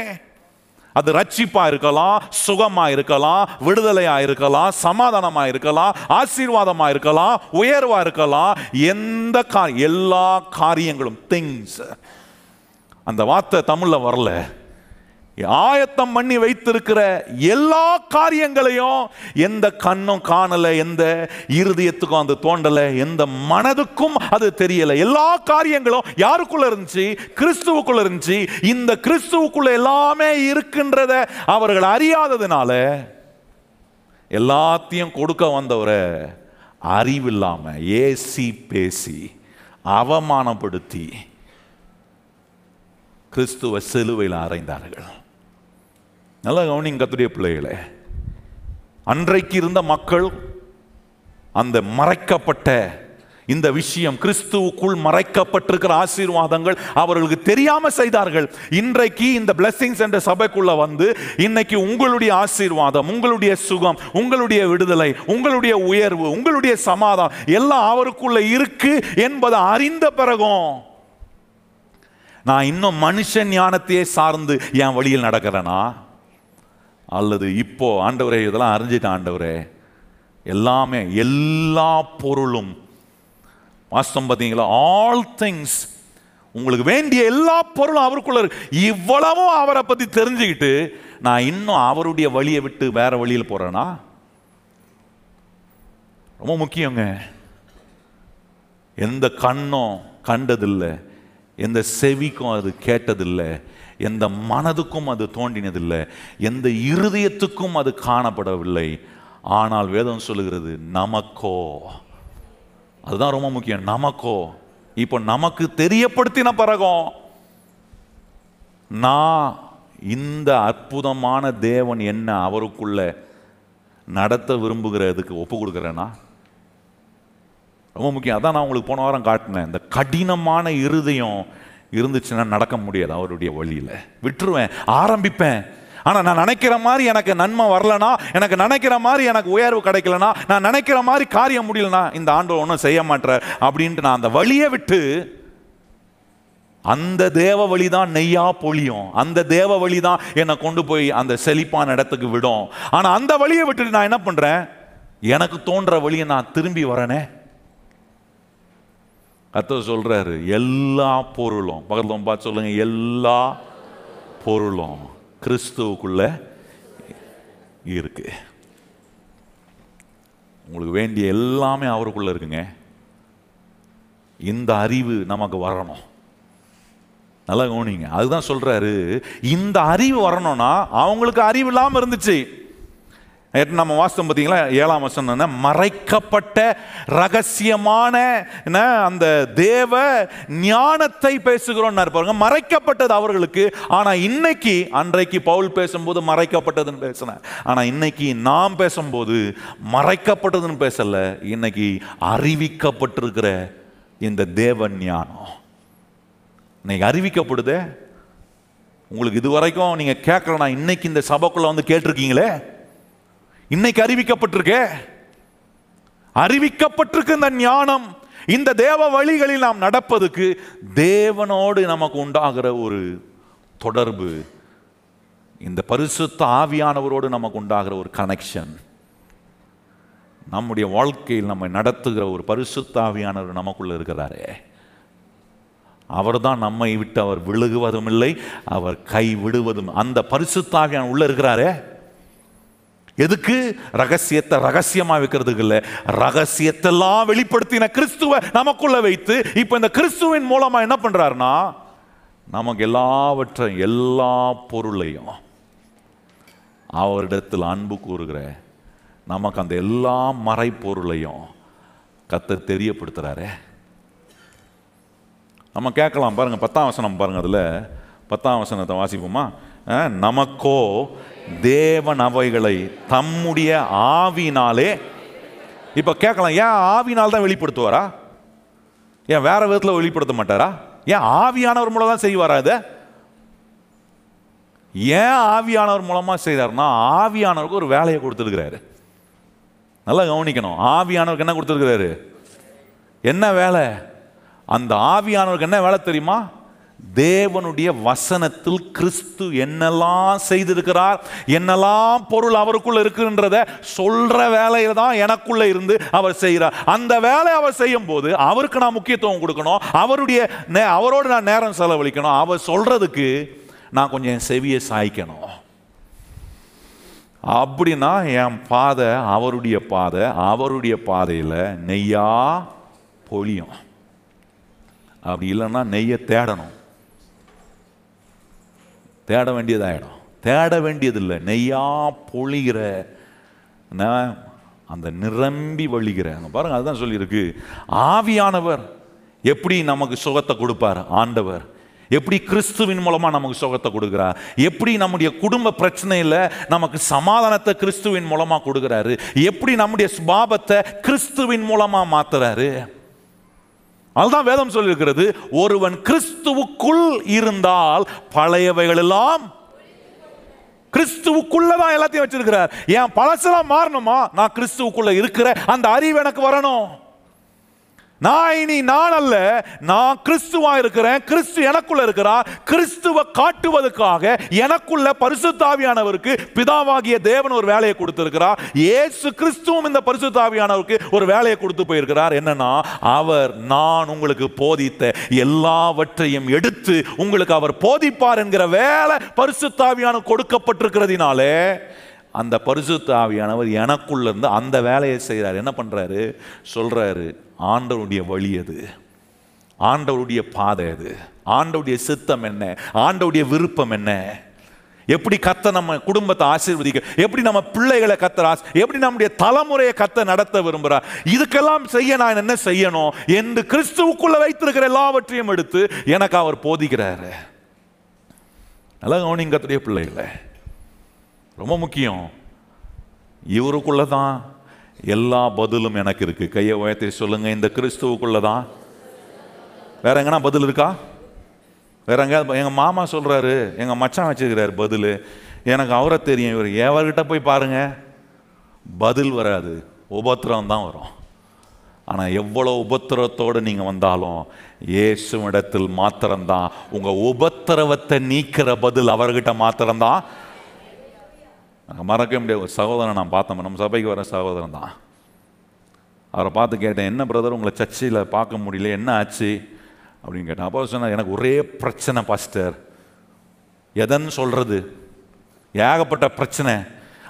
அது ரட்சிப்பா இருக்கலாம், சுகமா இருக்கலாம், விடுதலையா இருக்கலாம், சமாதானமா இருக்கலாம், ஆசீர்வாதமா இருக்கலாம், உயர்வா இருக்கலாம், எந்த எல்லா காரியங்களும் திங்ஸ். அந்த வார்த்தை தமிழ்ல வரல, ஆயத்தம் பண்ணி வைத்திருக்கிற எல்லா காரியங்களையும் எந்த கண்ணும் காணலை, எந்த இருதயத்துக்கும் அது தோண்டலை, எந்த மனதுக்கும் அது தெரியலை. எல்லா காரியங்களும் யாருக்குள்ள இருந்துச்சு, கிறிஸ்துவுக்குள்ள இருந்துச்சு. இந்த கிறிஸ்துவுக்குள்ள எல்லாமே இருக்கின்றத அவர்கள் அறியாததுனால எல்லாத்தையும் கொடுக்க வந்தவரை அறிவில்லாம ஏசி பேசி அவமானப்படுத்தி கிறிஸ்துவ சிலுவையில் அறைந்தார்கள். நல்லா கவனிங்க கர்த்தருடைய பிள்ளைகளே, அன்றைக்கு இருந்த மக்கள் அந்த மறைக்கப்பட்ட இந்த விஷயம், கிறிஸ்துவுக்குள் மறைக்கப்பட்டிருக்கிற ஆசீர்வாதங்கள் அவர்களுக்கு தெரியாம செய்தார்கள். இன்றைக்கு இந்த பிளெஸிங்ஸ் என்ற சபைக்குள்ள வந்து இன்னைக்கு உங்களுடைய ஆசீர்வாதம், உங்களுடைய சுகம், உங்களுடைய விடுதலை, உங்களுடைய உயர்வு, உங்களுடைய சமாதானம் எல்லாம் அவருக்குள்ள இருக்கு என்பதை அறிந்த பிறகும் நான் இன்னும் மனுஷன் ஞானத்தையே சார்ந்து என் வழியில் நடக்கிறேனா, அல்லது இப்போ ஆண்டவரே இதெல்லாம் அறிஞ்சிட்டேன் ஆண்டவரே, எல்லாமே எல்லா பொருளும் வாஸ்தவம் பார்த்தீங்களா, ஆல் திங்ஸ் உங்களுக்கு வேண்டிய எல்லா பொருளும் அவருக்குள்ள இருக்கு, இவ்வளவும் அவரை பற்றி தெரிஞ்சுக்கிட்டு நான் இன்னும் அவருடைய வழியை விட்டு வேற வழியில் போறேனா. ரொம்ப முக்கியங்க, எந்த கண்ணும் கண்டதில்லை, எந்த செவிக்கும் அது கேட்டதில்லை, எந்த மனதுக்கும் அது தோண்டினதில்லை, எந்த இருதயத்துக்கும் அது காணப்படவில்லை. ஆனால் வேதம் சொல்லுகிறது நமக்கோ, அதுதான் ரொம்ப முக்கியம், நமக்கோ இப்போ நமக்கு தெரியப்படுத்தின பிறகும் நான் இந்த அற்புதமான தேவன் என்ன அவருக்குள்ள நடத்த விரும்புகிறதுக்கு ஒப்பு கொடுக்குறேன்னா ரொம்ப முக்கியம். அதான் நான் உங்களுக்கு போன வாரம் காட்டினேன், இந்த கடினமான இருதயம் இருந்துச்சுன்னா நடக்க முடியாது, அவருடைய வழியில் விட்டுருவேன், ஆரம்பிப்பேன். ஆனால் நான் நினைக்கிற மாதிரி எனக்கு நன்மை வரலனா, எனக்கு நினைக்கிற மாதிரி எனக்கு உயர்வு கிடைக்கலனா, நான் நினைக்கிற மாதிரி காரியம் முடியலனா, இந்த ஆண்டவர் ஒன்றும் செய்ய மாட்டார் அப்படின்ட்டு நான் அந்த வழியை விட்டு, அந்த தேவ வழி தான் நெய்யா பொழியும், அந்த தேவ வழி தான் என்னை கொண்டு போய் அந்த செழிப்பான இடத்துக்கு விடும். ஆனால் அந்த வழியை விட்டுட்டு நான் என்ன பண்ணுறேன், எனக்கு தோன்ற வழியை நான் திரும்பி வரேனே. கர்த்தர் சொல்றாரு எல்லா பொருளும், பக்கத்துல பார்த்து சொல்லுங்க, எல்லா பொருளும் கிறிஸ்துவுக்குள்ள இருக்கு. உங்களுக்கு வேண்டிய எல்லாமே அவருக்குள்ள இருக்குங்க. இந்த அறிவு நமக்கு வரணும். நல்லா கவனிங்க, அதுதான் சொல்றாரு, இந்த அறிவு வரணும்னா அவங்களுக்கு அறிவு இல்லாமல் இருந்துச்சு. நம்ம வாஸ்தவம் பார்த்தீங்களா 7ஆம் வசனம், மறைக்கப்பட்ட ரகசியமான அந்த தேவ ஞானத்தை பேசுகிறோன்னு இருப்பாங்க. மறைக்கப்பட்டது அவர்களுக்கு, ஆனால் இன்னைக்கு அன்றைக்கு பவுல் பேசும்போது மறைக்கப்பட்டதுன்னு பேசினேன், ஆனால் இன்னைக்கு நாம் பேசும்போது மறைக்கப்பட்டதுன்னு பேசலை. இன்னைக்கு அறிவிக்கப்பட்டிருக்கிற இந்த தேவ ஞானம் இன்னைக்கு அறிவிக்கப்படுதே. உங்களுக்கு இது வரைக்கும் நீங்கள் கேட்கலன்னா இன்னைக்கு இந்த சபைக்குள்ளே வந்து கேட்டிருக்கீங்களே, இன்னைக்கு அறிவிக்கப்பட்டிருக்கு. அறிவிக்கப்பட்டிருக்கு இந்த ஞானம். இந்த தேவ வழிகளில் நாம் நடப்பதுக்கு தேவனோடு நமக்கு உண்டாகிற ஒரு தொடர்பு, இந்த பரிசுத்த ஆவியானவரோடு நமக்கு உண்டாகிற ஒரு கனெக்ஷன், நம்முடைய வாழ்க்கையில் நம்ம நடத்துகிற ஒரு பரிசுத்த ஆவியானவர் நமக்குள்ள இருக்கிறாரே, அவர் தான் நம்மை விட்டு அவர் விலகுவதும் இல்லை, அவர் கைவிடுவதும். அந்த பரிசுத்த ஆவியானவர் உள்ள இருக்கிறாரே, எதுக்கு? ரகசியத்தை ரகசியமா வைக்கிறதுக்கு இல்லை, ரகசியத்தெல்லாம் வெளிப்படுத்தின கிறிஸ்துவை நமக்குள்ள வைத்து இப்ப இந்த கிறிஸ்துவின் மூலமா என்ன பண்றாருன்னா நமக்கு எல்லாவற்றையும் எல்லா பொருளையும் அவரிடத்தில் அன்பு கூறுகிற நமக்கு அந்த எல்லா மறை பொருளையும் கத்த தெரியப்படுத்துறாரு. நம்ம கேட்கலாம் பாருங்க, 10ஆம் வசனம் பாருங்க, அதுல 10ஆம் வசனத்தை வாசிப்போமா? நமக்கோ தேவன் அவைகளை தம்முடைய ஆவினாலே. இப்ப கேட்கலாம், ஏன் ஆவினால் தான் வெளிப்படுத்துவாரா? ஏன் வேற விதத்தில் வெளிப்படுத்த மாட்டாரா? ஏன் ஆவியானவர் மூலம் தான் செய்வாரா? அது ஏன் ஆவியானவர் மூலமா செய்தார்னா, ஆவியானவருக்கு ஒரு வேலையை கொடுத்துருக்கிறாரு. நல்லா கவனிக்கணும், ஆவியானவருக்கு என்ன கொடுத்துருக்கிறாரு, என்ன வேலை? அந்த ஆவியானவருக்கு என்ன வேலை தெரியுமா? தேவனுடைய வசனத்தில் கிறிஸ்து என்னெல்லாம் செய்திருக்கிறார், என்னெல்லாம் பொருள் அவருக்குள்ள இருக்குன்றத சொல்ற வேலையில தான் எனக்குள்ள இருந்து அவர் செய்கிறார். அந்த வேலை அவர் செய்யும் போது அவருக்கு நான் முக்கியத்துவம் கொடுக்கணும், அவரோடு நான் நேரம் செலவழிக்கணும், அவர் சொல்றதுக்கு நான் கொஞ்சம் என் செவியை சாய்க்கணும். அப்படின்னா என் பாதை அவருடைய பாதை, அவருடைய பாதையில் நெய்யா பொழியும். அப்படி இல்லைன்னா நெய்யை தேடணும், தேட வேண்டியதாகிடும். தேட வேண்டியதில்லை, நெய்யா பொழிகிற அந்த நிரம்பி வழிகிற பாருங்க, அதுதான் சொல்லியிருக்கு. ஆவியானவர் எப்படி நமக்கு சுகத்தை கொடுப்பார் ஆண்டவர், எப்படி கிறிஸ்துவின் மூலமாக நமக்கு சுகத்தை கொடுக்குறார், எப்படி நம்முடைய குடும்ப பிரச்சனையில் நமக்கு சமாதானத்தை கிறிஸ்துவின் மூலமாக கொடுக்குறாரு, எப்படி நம்முடைய சுபாவத்தை கிறிஸ்துவின் மூலமாக மாத்துறாரு. அதுதான் வேதம் சொல்லியிருக்கிறது, ஒருவன் கிறிஸ்துவுக்குள் இருந்தால் பழையவைகள் எல்லாம். கிறிஸ்துவுக்குள்ளதான் எல்லாத்தையும் வச்சிருக்கிறார். ஏன் பழசெல்லாம் மாறணுமா? நான் கிறிஸ்துவுக்குள்ள இருக்கிற அந்த அறிவு எனக்கு வரணும். நான் இனி நான் அல்ல, நான் கிறிஸ்துவா இருக்கிறேன், கிறிஸ்து எனக்குள்ள இருக்கிறார். கிறிஸ்துவை காட்டுவதற்காக எனக்குள்ள பரிசுத்த ஆவியானவருக்கு பிதாவாகிய தேவன் ஒரு வேலையை கொடுத்திருக்கிறார். இயேசு கிறிஸ்துவும் இந்த பரிசுத்த ஆவியானவருக்கு ஒரு வேலையை கொடுத்து போயிருக்கிறார். என்னன்னா, அவர் நான் உங்களுக்கு போதித்த எல்லாவற்றையும் எடுத்து உங்களுக்கு அவர் போதிப்பார் என்கிற வேலை பரிசுத்த ஆவியானவர் கொடுக்கப்பட்டிருக்கிறதுனாலே அந்த பரிசுத்த ஆவியானவர் எனக்குள்ள இருந்து அந்த வேலையை செய்கிறார். என்ன பண்றாரு? சொல்றாரு, ஆண்டவருடைய வழி அது, ஆண்டவருடைய பாதை அது, ஆண்டவருடைய சித்தம் என்ன, ஆண்டவருடைய விருப்பம் என்ன, எப்படி கத்த நம்ம குடும்பத்தை ஆசீர்வதிக்க, எப்படி நம்ம பிள்ளைகளை கத்த, எப்படி நம்முடைய தலைமுறையை கத்த நடத்த விரும்புகிறார், இதுக்கெல்லாம் செய்ய நான் என்ன செய்யணும் என்று கிறிஸ்துவுக்குள்ள வைத்திருக்கிற எல்லாவற்றையும் எடுத்து எனக்கு அவர் போதிக்கிறாரு. நல்லா கவனிங்க கத்துடைய பிள்ளைகளை, ரொம்ப முக்கியம். இவருக்குள்ள தான் எல்லா பதிலும் எனக்கு இருக்கு. கையை உயர்த்தி சொல்லுங்க, இந்த கிறிஸ்துவுக்குள்ளதான். வேற எங்கன்னா பதில் இருக்கா? வேற எங்க? எங்க மாமா சொல்றாரு, எங்க மச்சான் வச்சிருக்கிறாரு பதில், எனக்கு அவரை தெரியும், இவர் எவர்கிட்ட போய் பாருங்க, பதில் வராது, உபத்திரம் தான் வரும். ஆனால் எவ்வளோ உபத்திரத்தோடு நீங்கள் வந்தாலும் இயேசுவிடத்தில் மாத்திரம்தான் உங்கள் உபத்திரவத்தை நீக்கிற பதில் அவர்கிட்ட மாத்திரம்தான். நாங்கள் மறக்க முடியாது. ஒரு சகோதரன் நான் பார்த்தோம், நம்ம சபைக்கு வர சகோதரன் தான். அவரை பார்த்து கேட்டேன், என்ன பிரதர் உங்களை சர்ச்சில் பார்க்க முடியல, என்ன ஆச்சு அப்படின்னு கேட்டேன். அப்போ சொன்னால், எனக்கு ஒரே பிரச்சனை பாஸ்டர், எதன்னு சொல்கிறது, ஏகப்பட்ட பிரச்சனை,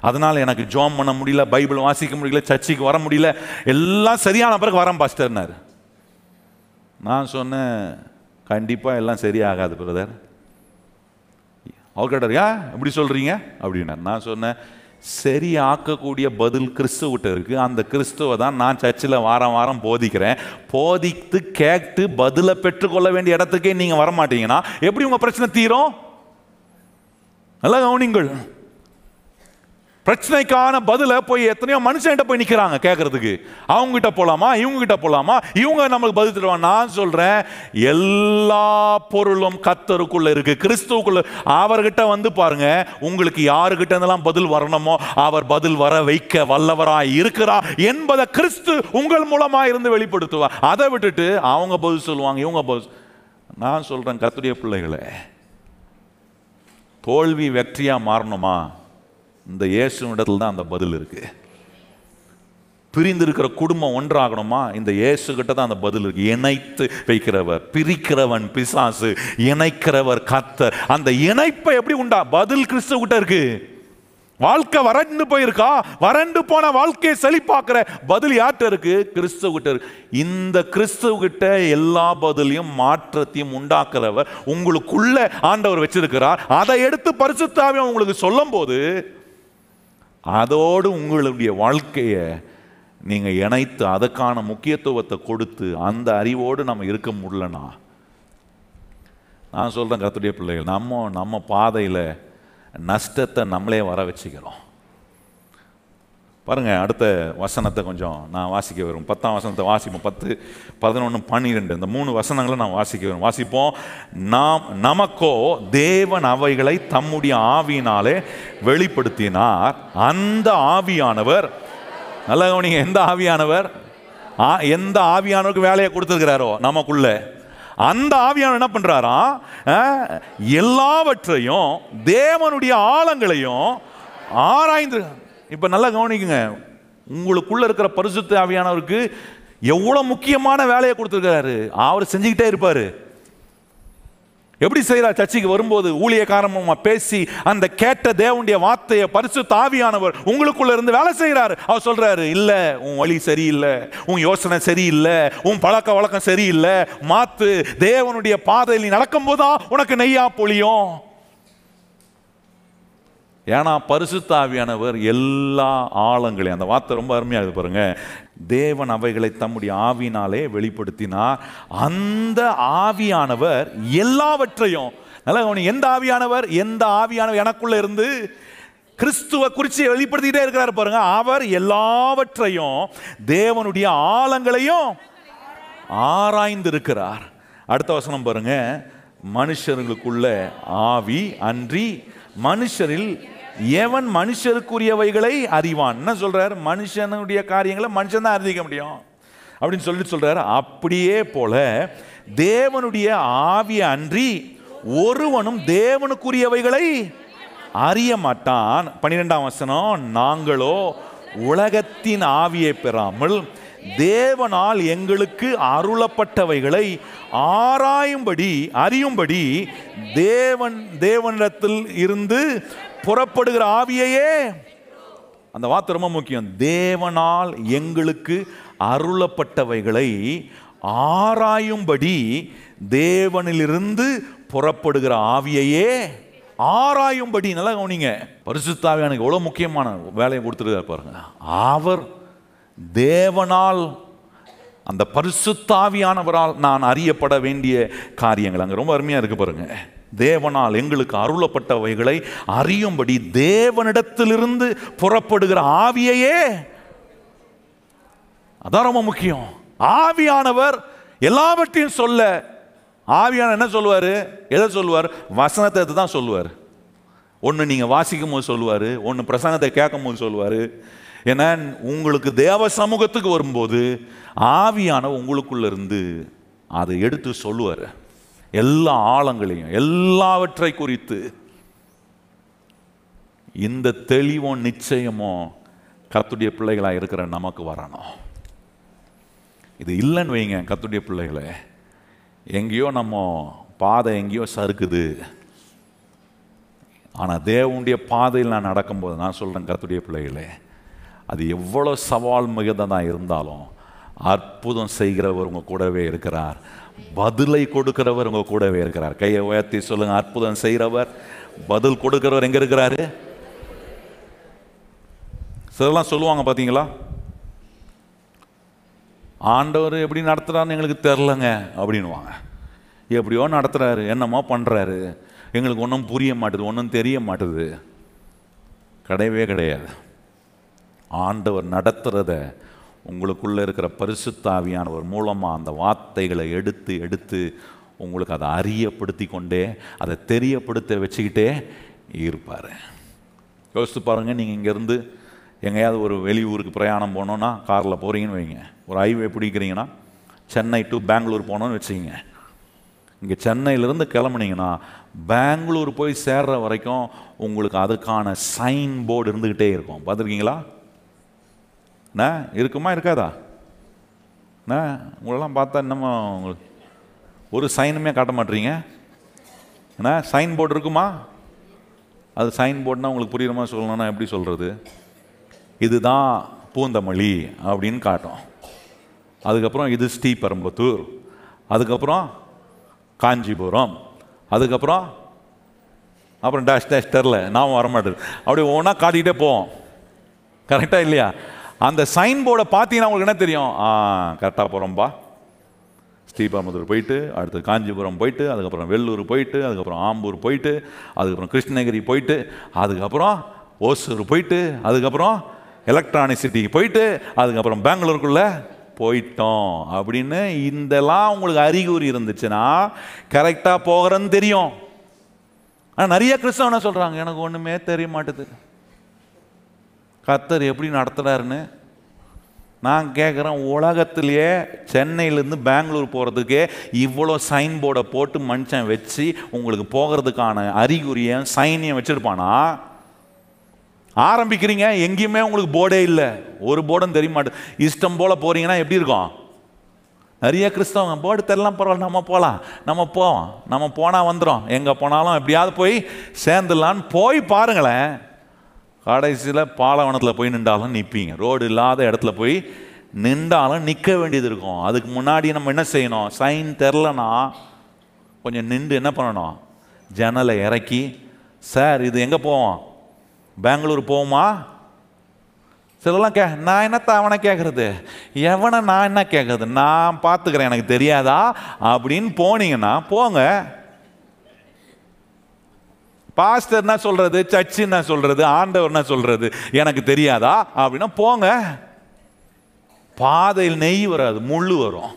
அதனால் எனக்கு ஜாம் பண்ண முடியல, பைபிள் வாசிக்க முடியல, சர்ச்சுக்கு வர முடியல, எல்லாம் சரியான பிறகு வரேன் பாஸ்டர்னார். நான் சொன்னேன், கண்டிப்பாக எல்லாம் சரியாகாது பிரதர். அவர் கேட்டார், ஏன் இப்படி சொல்கிறீங்க அப்படின்னா, நான் சொன்னேன், சரியாக்கக்கூடிய பதில் கிறிஸ்துவிட்ட இருக்குது. அந்த கிறிஸ்துவை தான் நான் சர்ச்சில் வாரம் வாரம் போதிக்கிறேன். போதித்து கேட்டு பதிலை பெற்றுக்கொள்ள வேண்டிய இடத்துக்கே நீங்கள் வரமாட்டீங்கன்னா எப்படி உங்கள் பிரச்சனை தீரும்? நல்லா கவனிங்கள். பிரச்சனைக்கான பதிலை போய் எத்தனையோ மனுஷன்கிட்ட போய் நிற்கிறாங்க கேட்கறதுக்கு. அவங்ககிட்ட போகலாமா, இவங்ககிட்ட போகலாமா, இவங்க நம்மளுக்கு பதில் தருவாங்க. நான் சொல்கிறேன், எல்லா பொருளும் கர்த்தருக்குள்ளே இருக்குது, கிறிஸ்துவுக்குள்ளே. அவர்கிட்ட வந்து பாருங்கள், உங்களுக்கு யாருக்கிட்ட இருந்தெல்லாம் பதில் வரணுமோ அவர் பதில் வர வைக்க வல்லவராக இருக்கிறார் என்பதை கிறிஸ்து உங்கள் மூலமாக இருந்து வெளிப்படுத்துவார். அதை விட்டுட்டு அவங்க பதில் சொல்லுவாங்க, இவங்க பதில். நான் சொல்கிறேன், கர்த்தருடைய பிள்ளைகளை, தோல்வி வெற்றியாக மாறணுமா? இந்த இயேசுவிடத்தில் தான் அந்த பதில் இருக்குது. பிரிந்திருக்கிற குடும்பம் ஒன்றாகணுமா? இந்த இயேசுகிட்ட தான் அந்த பதில் இருக்குது. இணைத்து வைக்கிறவர் பிரிக்கிறவன் பிசாசு, இணைக்கிறவர் கர்த்தர். அந்த இணைப்பை எப்படி உண்டா? பதில் கிறிஸ்துகிட்ட இருக்கு. வாழ்க்கை வறண்டு போயிருக்கா? வறண்டு போன வாழ்க்கையை செழிப்பாக்குற பதில் யார்கிட்ட இருக்கு? கிறிஸ்துகிட்ட இருக்கு. இந்த கிறிஸ்துகிட்ட எல்லா பதிலையும் மாற்றத்தையும் உண்டாக்குறவர் உங்களுக்குள்ள ஆண்டவர் வச்சிருக்கிறார். அதை எடுத்து பரிசுத்த ஆவியானவர் உங்களுக்கு சொல்லும் போது அதோடு உங்களுடைய வாழ்க்கையை நீங்கள் இணைத்து அதுக்கான முக்கியத்துவத்தை கொடுத்து அந்த அறிவோடு நம்ம இருக்க முடியலனா, நான் சொல்கிறேன் கர்த்தருடைய பிள்ளைகள், நம்ம பாதையில் நஷ்டத்தை நம்மளே வர வச்சுக்கிறோம். பாருங்கள், அடுத்த வசனத்தை கொஞ்சம் நான் வாசிக்க வரும். 10ஆம் வசனத்தை வாசிப்போம். 10, 11, 12 இந்த 3 வசனங்களை நான் வாசிக்க வரும். வாசிப்போம். நமக்கோ தேவன் அவைகளை தம்முடைய ஆவியினாலே வெளிப்படுத்தினார். அந்த ஆவியானவர், நல்லா கவனிங்க, எந்த ஆவியானவர், எந்த ஆவியானவருக்கு வேலையை கொடுத்துருக்கிறாரோ நமக்குள்ள, அந்த ஆவியானவர் என்ன பண்ணுறாரா, எல்லாவற்றையும் தேவனுடைய ஆழங்களையும் ஆராய்ந்து. இப்போ நல்லா கவனிக்குங்க, உங்களுக்குள்ளே இருக்கிற பரிசுத்த ஆவியானவருக்கு எவ்வளோ முக்கியமான வேலையை கொடுத்துருக்கிறாரு. அவர் செஞ்சுக்கிட்டே இருப்பார். எப்படி செய்கிறார்? சர்ச்சைக்கு வரும்போது ஊழியக்காரமாக பேசி அந்த கேட்ட தேவனுடைய வார்த்தையை பரிசுத்த ஆவியானவர் உங்களுக்குள்ளே இருந்து வேலை செய்கிறாரு. அவர் சொல்கிறாரு, இல்லை உன் வழி சரியில்லை, உன் யோசனை சரியில்லை, உன் பழக்க வழக்கம் சரியில்லை, மாற்று. தேவனுடைய பாதையில் நடக்கும்போது தான் உனக்கு நெய்யா பொழியும். ஏன்னா பரிசுத்த ஆவியானவர் எல்லா ஆழங்களையும், அந்த வார்த்தை ரொம்ப அருமையாக பாருங்க, தேவன் அவைகளை தம்முடைய ஆவினாலே வெளிப்படுத்தினார். அந்த ஆவியானவர் எல்லாவற்றையும், நல்லா கவனிங்க, எந்த ஆவியானவர், எந்த ஆவியானவர் எனக்குள்ள இருந்து கிறிஸ்துவை குறித்து வெளிப்படுத்திக்கிட்டே இருக்கிறார் பாருங்க. அவர் எல்லாவற்றையும் தேவனுடைய ஆழங்களையும் ஆராய்ந்திருக்கிறார். அடுத்த வசனம் பாருங்க, மனுஷர்களுக்குள்ள ஆவி அன்றி மனுஷரில் எவன் மனுஷருக்குரியவைகளை அறிவான்? என்ன சொல்றாரு? மனுஷனுடைய காரியங்களை மனுஷன் தான் அறிவிக்க முடியும் அப்படின்னு சொல்லிட்டு சொல்றாரு. அப்படியே போல தேவனுடைய ஆவிய அன்றி ஒருவனும் தேவனுக்குரியவைகளை அறிய மாட்டான். 12ஆம் வசனம், நாங்களோ உலகத்தின் ஆவியை பெறாமல் தேவனால் எங்களுக்கு அருளப்பட்டவைகளை ஆராயும்படி அறியும்படி தேவனிடத்தில் இருந்து புறப்படுகிற ஆவியையே. அந்த வார்த்தை ரொம்ப முக்கியம். தேவனால் எங்களுக்கு அருளப்பட்டவைகளை ஆராயும்படி தேவனிலிருந்து புறப்படுகிற ஆவியையே ஆராயும்படி. நல்லா கவனிங்க, பரிசுத்த ஆவியானவர் எவ்வளோ முக்கியமான வேலையை கொடுத்துருக்காரு பாருங்க. அவர் தேவனால், அந்த பரிசுத்த ஆவியானவரால் நான் அறியப்பட வேண்டிய காரியங்கள் அங்கே ரொம்ப அருமையாக இருக்கு பாருங்க. தேவனால் எங்களுக்கு அருளப்பட்டவைகளை அறியும்படி தேவனிடத்திலிருந்து புறப்படுகிற ஆவியையே, அதான் ரொம்ப முக்கியம். ஆவியானவர் எல்லாவற்றையும் சொல்ல, ஆவியான என்ன சொல்லுவார், எதை சொல்லுவார்? வசனத்தை தான் சொல்லுவார். ஒன்று நீங்கள் வாசிக்கும் போது சொல்லுவார், ஒன்று பிரசங்கத்தை கேட்கும் போது சொல்லுவார். ஏன்னா உங்களுக்கு தேவ சமூகத்துக்கு வரும்போது ஆவியான உங்களுக்குள்ள இருந்து அதை எடுத்து சொல்லுவார். எல்லா ஆழங்களையும், எல்லாவற்றை குறித்து இந்த தெளிவும் நிச்சயமும் கர்த்தருடைய பிள்ளைகளாக இருக்கிற நமக்கு வரணும். இது இல்லைன்னு வைங்க, கர்த்தருடைய பிள்ளைகளை, எங்கேயோ நம்ம பாதை எங்கேயோ சறுக்குது. ஆனால் தேவனுடைய பாதையில் நான் நடக்கும்போது, நான் சொல்கிறேன் கர்த்தருடைய பிள்ளைகளே, அது எவ்வளோ சவால் மிகுந்ததாக இருந்தாலும் அற்புதம் செய்கிறவர் உங்கள் கூடவே இருக்கிறார். பதிலை கொடுக்கிறவர் உங்கள் கூடவே இருக்கிறார். கையை உயர்த்தி சொல்லுங்கள், அற்புதம் செய்கிறவர், பதில் கொடுக்கிறவர் எங்கே இருக்கிறாரு? சிலர்லாம் சொல்லுவாங்க பார்த்தீங்களா, ஆண்டவர் எப்படி நடத்துகிறாருன்னு எங்களுக்கு தெரிலங்க அப்படின்வாங்க. எப்படியோ நடத்துகிறாரு, என்னமோ பண்ணுறாரு, எங்களுக்கு ஒன்றும் புரிய மாட்டுது, ஒன்றும் தெரிய மாட்டுது. கிடையவே கிடையாது. ஆண்டவர் நடத்துகிறத உங்களுக்குள்ளே இருக்கிற பரிசுத்த ஆவியானவர் மூலமாக அந்த வார்த்தைகளை எடுத்து எடுத்து உங்களுக்கு அதை அறியப்படுத்தி கொண்டே அதை தெரியப்படுத்த வச்சுக்கிட்டே இருப்பார். யோசித்து பாருங்கள், நீங்கள் இங்கேருந்து எங்கேயாவது ஒரு வெளியூருக்கு பிரயாணம் போனோன்னா காரில் போகிறீங்கன்னு வைங்க, ஒரு ஹைவே பிடிக்கிறீங்கன்னா சென்னை டு பெங்களூர் போனோன்னு வச்சுக்கிங்க. இங்கே சென்னையிலேருந்து கிளம்புனீங்கன்னா பெங்களூர் போய் சேர்ற வரைக்கும் உங்களுக்கு அதுக்கான சைன் போர்டு இருந்துக்கிட்டே இருக்கும். பார்த்துருக்கீங்களா? இருக்குமா இருக்காதா? உங்களெல்லாம் பார்த்தா என்னம்மா உங்களுக்கு ஒரு சைனுமே காட்ட மாட்டீங்க. சைன் போர்டு இருக்குமா? அது சைன் போர்டுனா உங்களுக்கு புரியுற மாதிரி சொல்லணும்னா எப்படி சொல்கிறது, இதுதான் பூந்தமல்லி அப்படின்னு காட்டும். அதுக்கப்புறம் இது ஸ்ரீபெரும்புதூர், அதுக்கப்புறம் காஞ்சிபுரம், அப்புறம் டேஷ் டேஷ் தெரில, நான் வரமாட்டேன். அப்படி ஒவ்வொன்றா காட்டிக்கிட்டே போவோம். கரெக்டாக இல்லையா? அந்த சைன் போர்டை பார்த்தீங்கன்னா உங்களுக்கு என்ன தெரியும், கரெக்டாக போகிறோம்பா, ஸ்ரீபெரும்புதூர் போயிட்டு, அடுத்து காஞ்சிபுரம் போயிட்டு, அதுக்கப்புறம் வெள்ளூர் போயிட்டு, அதுக்கப்புறம் ஆம்பூர் போயிட்டு, அதுக்கப்புறம் கிருஷ்ணகிரி போயிட்டு, அதுக்கப்புறம் ஓசூர் போயிட்டு, அதுக்கப்புறம் எலக்ட்ரானிக் சிட்டிக்கு போயிட்டு, அதுக்கப்புறம் பெங்களூருக்குள்ளே போயிட்டோம் அப்படின்னு இதெல்லாம் உங்களுக்கு அறிகுறி இருந்துச்சுன்னா கரெக்டாக போகிறேன்னு தெரியும். ஆனால் நிறைய கிறிஸ்தவனா சொல்கிறாங்க, எனக்கு ஒன்றுமே தெரிய மாட்டுது, கர்த்தர் எப்படி நடத்துகிறாருன்னு. நான் கேட்குறேன், உலகத்திலேயே சென்னையிலேருந்து பெங்களூர் போகிறதுக்கே இவ்வளோ சைன் போர்டை போட்டு மனுஷன் வச்சு உங்களுக்கு போகிறதுக்கான அறிகுறியும் சைனையும் வச்சுருப்பானா? ஆரம்பிக்கிறீங்க, எங்கேயுமே உங்களுக்கு போர்டே இல்லை, ஒரு போர்டும் தெரிய மாட்டேன். இஷ்டம் போல் போகிறீங்கன்னா எப்படி இருக்கும்? நிறைய கிறிஸ்தவங்க போர்டு தெரியலாம், பரவாயில்ல, நம்ம போகலாம், நம்ம போவோம், நம்ம போனால் வந்துடும், எங்கே போனாலும் எப்படியாவது போய் சேர்ந்துடலான்னு போய் பாருங்களேன், கடைசியில் பாலைவனத்தில் போய் நின்றாலும் நிற்பீங்க. ரோடு இல்லாத இடத்துல போய் நின்றாலும் நிற்க வேண்டியது இருக்கும். அதுக்கு முன்னாடி நம்ம என்ன செய்யணும், சைன் தெரிலனா கொஞ்சம் நின்று என்ன பண்ணணும், ஜன்னலை இறக்கி, சார் இது எங்கே போவோம், பெங்களூர் போவோமா? சிலலாம் நான் என்னத்தை அவனை கேட்குறது, எவனை நான் என்ன கேட்குறது, நான் பார்த்துக்கிறேன், எனக்கு தெரியாதா அப்படின்னு போனீங்கன்னா போங்க. பாஸ்டர் என்ன சொல்கிறது, சர்ச்சு என்ன சொல்கிறது, ஆண்டவர் என்ன சொல்கிறது, எனக்கு தெரியாதா அப்படின்னா போங்க. பாதையில் நெய் வராது, முள்ளு வரும்.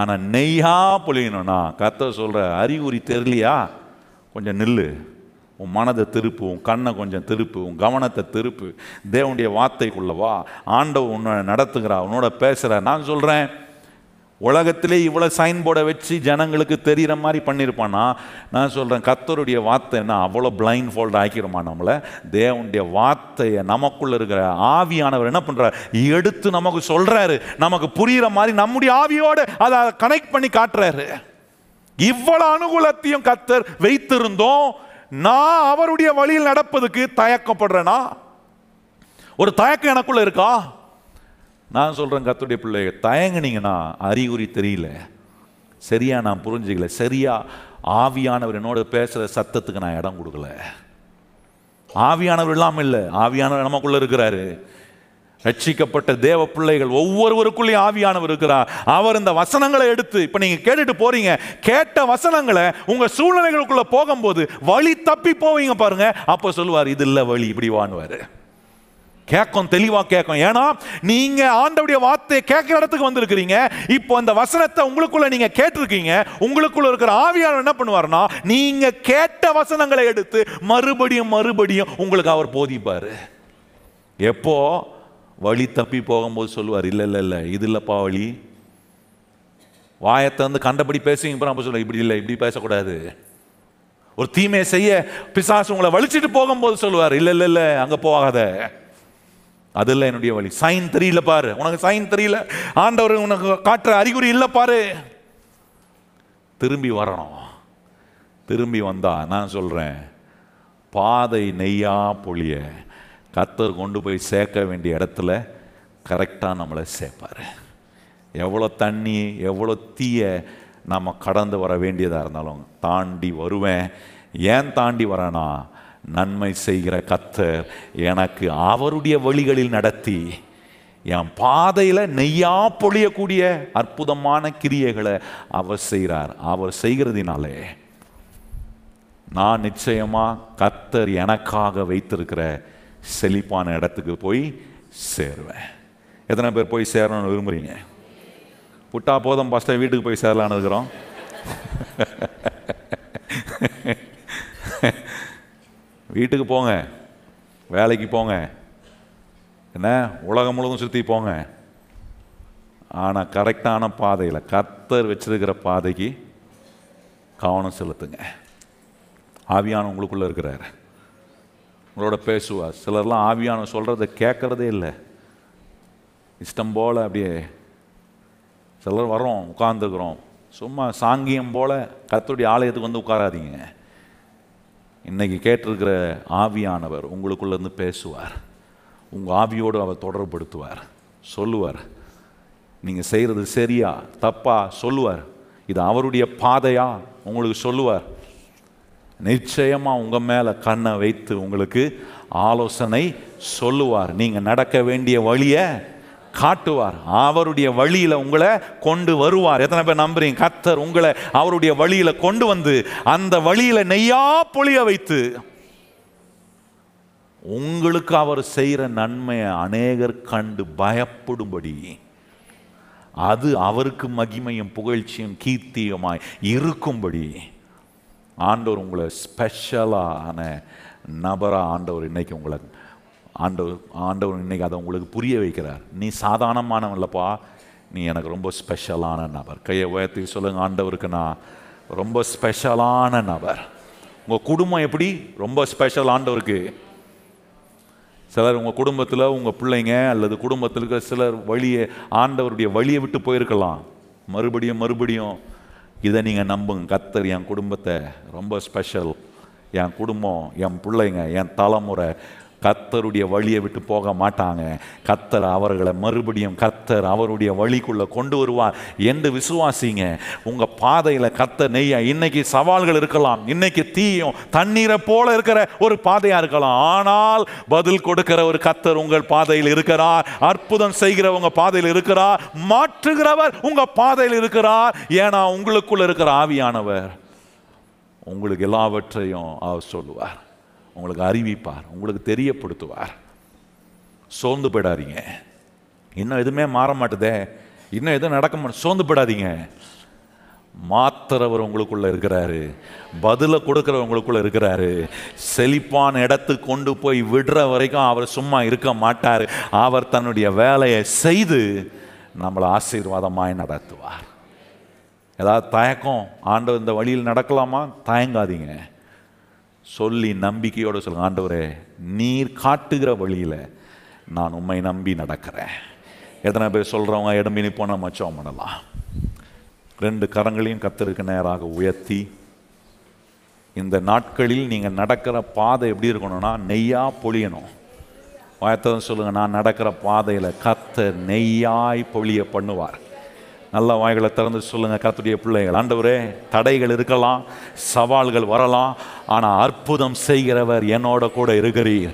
ஆனால் நெய்யா பொழியணும்னா கர்த்தர் சொல்கிற அறிகுறி தெரியலையா, கொஞ்சம் நில்லு, உன் மனதை திருப்பு, உன் கண்ணை கொஞ்சம் திருப்பு, உன் கவனத்தை திருப்பு, தேவனுடைய வார்த்தைக்குள்ளவா, ஆண்டவர் உன்னை நடத்துகிறா, உன்னோட பேசுகிற. நான் சொல்கிறேன், உலகத்திலே இவ்வளோ சைன் போர்டை வச்சு ஜனங்களுக்கு தெரிகிற மாதிரி பண்ணியிருப்பானா? நான் சொல்கிறேன், கர்த்தருடைய வார்த்தை என்ன அவ்வளோ பிளைண்ட் ஃபோல்ட் ஆக்கிடுமா நம்மளை? தேவனுடைய வார்த்தையை நமக்குள்ளே இருக்கிற ஆவியானவர் என்ன பண்ணுறார், எடுத்து நமக்கு சொல்கிறாரு, நமக்கு புரிகிற மாதிரி நம்முடைய ஆவியோடு அதை கனெக்ட் பண்ணி காட்டுறாரு. இவ்வளோ அனுகூலத்தையும் கர்த்தர் வைத்திருந்தோம், நான் அவருடைய வழியில் நடப்பதுக்கு தயக்கப்படுறேனா? ஒரு தயக்கம் எனக்குள்ளே இருக்கா? நான் சொல்கிறேன், கர்த்தருடைய பிள்ளையை தயங்குனீங்கன்னா அறிகுறி தெரியல, சரியா நான் புரிஞ்சுக்கல, சரியா ஆவியானவர் என்னோட பேசுகிற சத்தத்துக்கு நான் இடம் கொடுக்கல. ஆவியானவர் இல்லாமல் இல்லை, ஆவியானவர் நமக்குள்ளே இருக்கிறாரு. ரட்சிக்கப்பட்ட தேவ பிள்ளைகள் ஒவ்வொருவருக்குள்ளேயும் ஆவியானவர் இருக்கிறார். அவர் இந்த வசனங்களை எடுத்து இப்போ நீங்கள் கேட்டுட்டு போகிறீங்க, கேட்ட வசனங்களை உங்கள் சூழ்நிலைகளுக்குள்ளே போகும்போது வழி தப்பி போவீங்க பாருங்கள். அப்போ சொல்லுவார், இது இல்லை வழி, இப்படி வாங்குவார். கேட்கும், தெளிவாக கேட்கும். ஏன்னா நீங்கள் ஆண்டவுடைய வார்த்தையை கேட்குற இடத்துக்கு வந்திருக்கிறீங்க. இப்போ அந்த வசனத்தை உங்களுக்குள்ளே நீங்கள் கேட்டிருக்கீங்க. உங்களுக்குள்ளே இருக்கிற ஆவியானவர் என்ன பண்ணுவார்னா, நீங்கள் கேட்ட வசனங்களை எடுத்து மறுபடியும் மறுபடியும் உங்களுக்கு அவர் போதிப்பார். எப்போ வழி தப்பி போகும்போது சொல்லுவார், இல்லை இல்லை இல்லை, இது இல்லைப்பா வழி. வாயத்தை வந்து கண்டபடி பேசுவீங்க பாரு, அப்போ சொல்லுவார், இப்படி இல்லை, இப்படி பேசக்கூடாது. ஒரு தீமையை செய்ய பிசாசு உங்களை வலிச்சுட்டு போகும்போது சொல்லுவார், இல்லை இல்லை இல்லை, அங்கே போகாத, அதில் என்னுடைய வழி. சைன் தெரியல பாரு, உனக்கு சைன் தெரியல, ஆண்டவர் உனக்கு காட்டுற அறிகுறி இல்லை பாரு, திரும்பி வரணும். திரும்பி வந்தா நான் சொல்கிறேன், பாதை நெய்யா பொழிய கர்த்தர் கொண்டு போய் சேர்க்க வேண்டிய இடத்துல கரெக்டாக நம்மளை சேர்ப்பார். எவ்வளோ தண்ணி, எவ்வளோ தீயை நம்ம கடந்து வர வேண்டியதாக இருந்தாலும் தாண்டி வருவேன். ஏன் தாண்டி வரேன்னா, நன்மை செய்கிற கர்த்தர் எனக்கு அவருடைய வழிகளில் நடத்தி என் பாதையில் நெய்யா பொழியக்கூடிய அற்புதமான கிரியைகளை அவர் செய்கிறார். அவர் செய்கிறதினாலே நான் நிச்சயமாக கர்த்தர் எனக்காக வைத்திருக்கிற செழிப்பான இடத்துக்கு போய் சேருவேன். எத்தனை பேர் போய் சேரணும்னு விரும்புகிறீங்க? புட்டா போதும் ஃபஸ்ட்டை வீட்டுக்கு போய் சேரலான்னு இருக்கிறோம். வீட்டுக்கு போங்க, வேலைக்கு போங்க, என்ன உலகம் முழுவதும் சுற்றி போங்க. ஆனால் கரெக்டான பாதையில், கர்த்தர் வச்சிருக்கிற பாதைக்கு கவனம் செலுத்துங்க. ஆவியான உங்களுக்குள்ளே இருக்கிறார், உங்களோட பேசுவார். சிலர்லாம் ஆவியான சொல்கிறத கேட்குறதே இல்லை, இஷ்டம் போல் அப்படியே. சிலர் வரோம், உட்கார்ந்துக்கிறோம், சும்மா சாங்கியம் போல். கர்த்தருடைய ஆலயத்துக்கு வந்து உட்காராதீங்க. இன்றைக்கி கேட்டிருக்கிற ஆவியானவர் உங்களுக்குள்ளேருந்து பேசுவார், உங்கள் ஆவியோடு அவர் தொடர்படுத்துவார், சொல்லுவார். நீங்கள் செய்கிறது சரியா தப்பா சொல்லுவார், இது அவருடைய பாதையா உங்களுக்கு சொல்லுவார். நிச்சயமாக உங்கள் மேலே கண்ணை வைத்து உங்களுக்கு ஆலோசனை சொல்லுவார். நீங்கள் நடக்க வேண்டிய வழியை காட்டுவார், அவருடைய வழியில் உங்களை கொண்டு வருவார். எத்தனை பேர் நம்புறீங்க கர்த்தர் உங்களை அவருடைய வழியில் கொண்டு வந்து அந்த வழியில் நெய்யா பொழிய வைத்து உங்களுக்கு அவர் செய்கிற நன்மையை அநேகர் கண்டு பயப்படும்படி அது அவருக்கு மகிமையும் புகழ்ச்சியும் கீர்த்தியுமாய் இருக்கும்படி ஆண்டவர் உங்களை ஸ்பெஷலான நபராக ஆண்டவர் இன்னைக்கு உங்களை ஆண்டவர் இன்னைக்கு அதை உங்களுக்கு புரிய வைக்கிறார். நீ சாதாரணமானவன் இல்லைப்பா, நீ எனக்கு ரொம்ப ஸ்பெஷலான நபர். கையை உயர்த்தி சொல்லுங்கள், ஆண்டவருக்கு நான் ரொம்ப ஸ்பெஷலான நபர். உங்கள் குடும்பம் எப்படி ரொம்ப ஸ்பெஷல் ஆண்டவருக்கு? சிலர் உங்கள் குடும்பத்தில் உங்கள் பிள்ளைங்க அல்லது குடும்பத்தில் இருக்கிற சிலர் வழியை ஆண்டவருடைய வழியை விட்டு போயிருக்கலாம். மறுபடியும் இதை நீங்கள் நம்புங்க, கர்த்தர் என் குடும்பத்தை ரொம்ப ஸ்பெஷல், என் குடும்பம், என் பிள்ளைங்க, என் தலைமுறை கர்த்தருடைய வழியை விட்டு போக மாட்டாங்க. கர்த்தர் அவர்களை மறுபடியும் கர்த்தர் அவருடைய வழிக்குள்ளே கொண்டு வருவார் என்று விசுவாசிங்க. உங்கள் பாதையில் கர்த்தர் நெய்யா. இன்னைக்கு சவால்கள் இருக்கலாம், இன்னைக்கு தீயும் தண்ணீரை போல இருக்கிற ஒரு பாதையாக இருக்கலாம். ஆனால் பதில் கொடுக்கிற ஒரு கர்த்தர் உங்கள் பாதையில் இருக்கிறார், அற்புதம் செய்கிற உங்கள் பாதையில் இருக்கிறார், மாற்றுகிறவர் உங்கள் பாதையில் இருக்கிறார். ஏன்னா உங்களுக்குள்ள இருக்கிற ஆவியானவர் உங்களுக்கு எல்லாவற்றையும் அவர் சொல்லுவார், உங்களுக்கு அறிவிப்பார், உங்களுக்கு தெரியப்படுத்துவார். சோர்ந்து போயிடாதீங்க, இன்னும் எதுவுமே மாற மாட்டுதே, இன்னும் எதுவும் நடக்க மாட்டேன். சோர்ந்து போயிடாதீங்க, மாத்திரவர் உங்களுக்குள்ளே இருக்கிறாரு, பதிலை கொடுக்குறவர் உங்களுக்குள்ளே இருக்கிறாரு. செழிப்பான இடத்துக்கு கொண்டு போய் விடுற வரைக்கும் அவர் சும்மா இருக்க மாட்டார். அவர் தன்னுடைய வேலையை செய்து நம்மளை ஆசீர்வாதமாய் நடத்துவார். ஏதாவது தயக்கம், ஆண்டவர் இந்த வழியில் நடக்கலாமா? தயங்காதீங்க, சொல்லி நம்பிக்கையோடு சொல்லுங்கள், ஆண்டவரே நீர் காட்டுகிற வழியில் நான் உம்மை நம்பி நடக்கிறேன். எத்தனை பேர் சொல்கிறவங்க இடம்பினி போனால் மச்சம் பண்ணலாம். ரெண்டு கரங்களையும் கர்த்தருக்கு நேராக உயர்த்தி, இந்த நாட்களில் நீங்கள் நடக்கிற பாதை எப்படி இருக்கணும்னா நெய்யாக பொழியணும். வாயத்தான் சொல்லுங்கள், நான் நடக்கிற பாதையில் கர்த்தர் நெய்யாய் பொழிய பண்ணுவார். நல்ல வாய்களை திறந்து சொல்லுங்கள் கர்த்தருடைய பிள்ளைகள், ஆண்டவரே தடைகள் இருக்கலாம், சவால்கள் வரலாம், ஆனால் அற்புதம் செய்கிறவர் என்னோட கூட இருக்கிறீர்,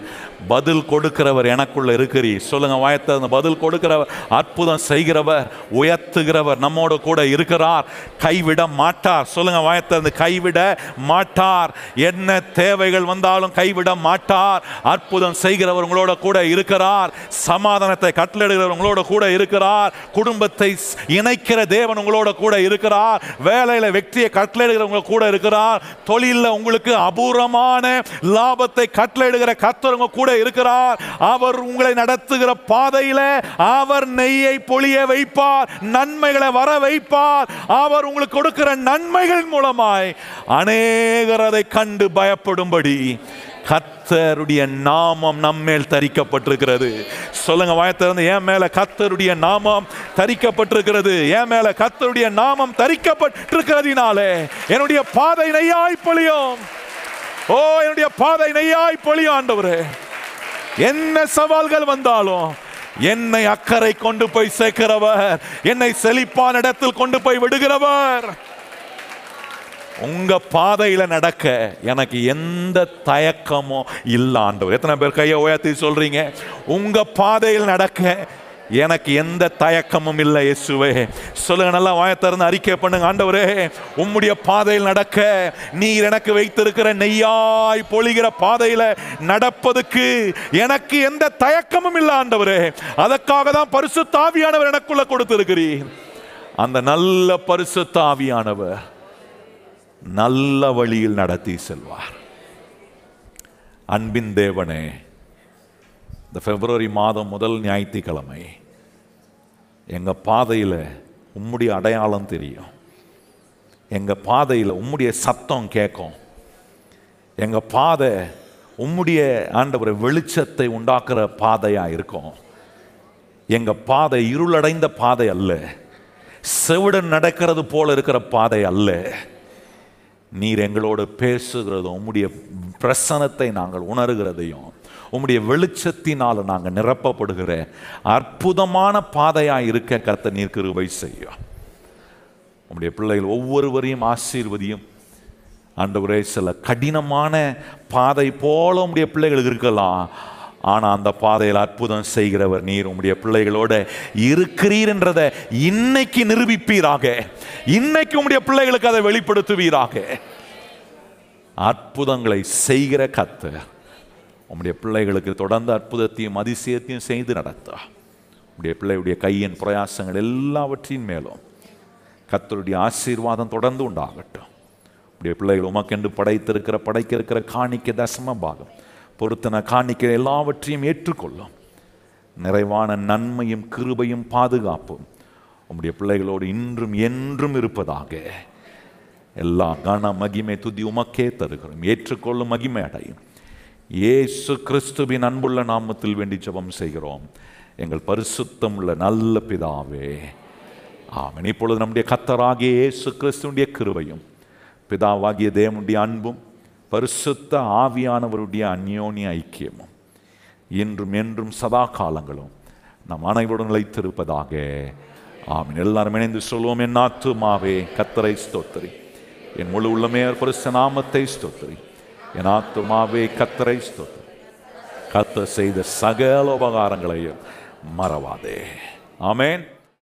பதில் கொடுக்கிறவர் எனக்குள்ளே இருக்கிறீர். சொல்லுங்கள் வாயத்தை, பதில் கொடுக்கிறவர், அற்புதம் செய்கிறவர், உயர்த்துகிறவர் நம்மோட கூட இருக்கிறார், கைவிட மாட்டார். சொல்லுங்கள் வாயத்தை, கைவிட மாட்டார். என்ன தேவைகள் வந்தாலும் கைவிட மாட்டார். அற்புதம் செய்கிறவர் உங்களோட கூட இருக்கிறார், சமாதானத்தை கட்டளிடுகிறவர் உங்களோட கூட இருக்கிறார், குடும்பத்தை இணைக்கிற தேவன் உங்களோட கூட இருக்கிறார், வேலையில் வெற்றியை கட்டளிடுகிறவங்க கூட இருக்கிறார், தொழிலில் உங்களுக்கு அபூர்வமான லாபத்தை கட்டளையிடுகிற கர்த்தர் உங்க கூட இருக்கிறார். அவர் உங்களை நடத்துகிற பாதையில் அவர் நெய்யை பொழிய வைப்பார், நன்மைகளை வர வைப்பார். அவர் உங்களுக்கு கொடுக்கிற நன்மைகள் மூலமாய் அநேகர் அதை கண்டு பயப்படும்படி கர்த்தருடைய நாமம் நம்மேல் தரிக்கப்பட்டிருக்கிறது. சொல்லுங்க வாயத்திலிருந்து, என் மேல கர்த்தருடைய நாமம் தரிக்கப்பட்டிருக்கிறது, என் மேல கர்த்தருடைய நாமம் தரிக்கப்பட்டிருக்கிறதுனாலே என்னுடைய பாதை நெய்யாய் பொழியும். ஓ என்னுடைய பாதை நெய்யாய் பொழியும் ஆண்டவரே, என்ன சவால்கள் வந்தாலும் என்னை அக்கறை கொண்டு போய் சேர்க்கிறவர், என்னை செழிப்பான இடத்தில் கொண்டு போய் விடுகிறவர். உங்க பாதையில நடக்க எனக்கு எந்த தயக்கமும் இல்ல ஆண்டவரே. எத்தனை பேர் கையை உயர்த்தி சொல்றீங்க? உங்க பாதையில் நடக்க எனக்கு எந்த தயக்கமும் இல்லை இயேசுவே. சொல்லுங்க, நல்லா வாயத்திறந்து அறிக்கை பண்ணுங்க. ஆண்டவரே, உம்முடைய பாதையில் நடக்க நீர் எனக்கு வைத்திருக்கிற நெய்யாய் பொழிகிற பாதையில் நடப்பதுக்கு எனக்கு எந்த தயக்கமும் இல்லை ஆண்டவரே. அதற்காக தான் பரிசுத்த ஆவியானவர் எனக்குள்ள கொடுத்திருக்கிறீர். அந்த நல்ல பரிசுத்த ஆவியானவர் நல்ல வழியில் நடத்தி செல்வார். அன்பின் தேவனே, இந்த பிப்ரவரி மாதம் முதல் ஞாயிற்றுக்கிழமை எங்கள் பாதையில் உம்முடைய அடையாளம் தெரியும், எங்கள் பாதையில் உம்முடைய சத்தம் கேட்கும், எங்கள் பாதை உம்முடைய ஆண்டவரே வெளிச்சத்தை உண்டாக்குற பாதையாக இருக்கும். எங்கள் பாதை இருளடைந்த பாதை அல்ல, செவிடன் நடக்கிறது போல் இருக்கிற பாதை அல்ல. நீர் எங்களோடு பேசுகிறதும் உம்முடைய பிரசனத்தை நாங்கள் உணர்கிறதையும் உம்முடைய வெளிச்சத்தினால் நாங்கள் நிரப்பப்படுகிற அற்புதமான பாதையாக இருக்க கர்த்தர் நீர் கிருபை செய்யும். உம்முடைய பிள்ளைகள் ஒவ்வொருவரையும் ஆசீர்வதியும் ஆண்டவரே. சில கடினமான பாதை போல உம்முடைய பிள்ளைகளுக்கு இருக்கலாம், ஆனால் அந்த பாதையில் அற்புதம் செய்கிறவர் நீர் உம்முடைய பிள்ளைகளோடு இருக்கிறீர் என்றதை இன்னைக்கு நிரூபிப்பீராக. இன்னைக்கு உம்முடைய பிள்ளைகளுக்கு அதை வெளிப்படுத்துவீராக. அற்புதங்களை செய்கிற கர்த்தர் உம்முடைய பிள்ளைகளுக்கு தொடர்ந்து அற்புதத்தையும் அதிசயத்தையும் செய்து நடத்த உம்முடைய பிள்ளையுடைய கையின் பிரயாசங்கள் எல்லாவற்றின் மேலும் கர்த்தருடைய ஆசீர்வாதம் தொடர்ந்து உண்டாகட்டும். உம்முடைய பிள்ளைகள் உமக்கென்று படைத்திருக்கிற படைக்க இருக்கிற காணிக்க தசம பாகம் பொறுத்தன காணிக்கிற எல்லாவற்றையும் ஏற்றுக்கொள்ளும். நிறைவான நன்மையும் கிருபையும் பாதுகாப்பும் உம்முடைய பிள்ளைகளோடு இன்றும் என்றும் இருப்பதாக. எல்லா கன மகிமை துதி உமக்கே தருகிறோம். ஏற்றுக்கொள்ளும் மகிமை அடையும் இயேசு கிறிஸ்துவின் அன்புள்ள நாமத்தில் வேண்டி ஜெபம் செய்கிறோம் எங்கள் பரிசுத்தம் உள்ள நல்ல பிதாவே, ஆமென். இப்பொழுது நம்முடைய கர்த்தராகிய இயேசு கிறிஸ்துவினுடைய கிருபையும் பிதாவாகிய தேவனுடைய அன்பும் பரிசுத்த ஆவியானவருடைய அந்யோன்ய ஐக்கியமும் இன்றும் என்றும் சதா காலங்களும் நம் அனைவரும் நிலைத்திருப்பதாக. ஆமென். எல்லாரும் இணைந்து சொல்வோம், என் ஆத்துமாவே கர்த்தரை ஸ்தோத்திரி, என் முழு உள்ளமே பரிசுத்த நாமத்தை ஸ்தோத்திரி, என் ஆத்துமாவே கர்த்தரை ஸ்தோத்திரி, கர்த்தர் செய்த சகல உபகாரங்களையும் மறவாதே. ஆமென்.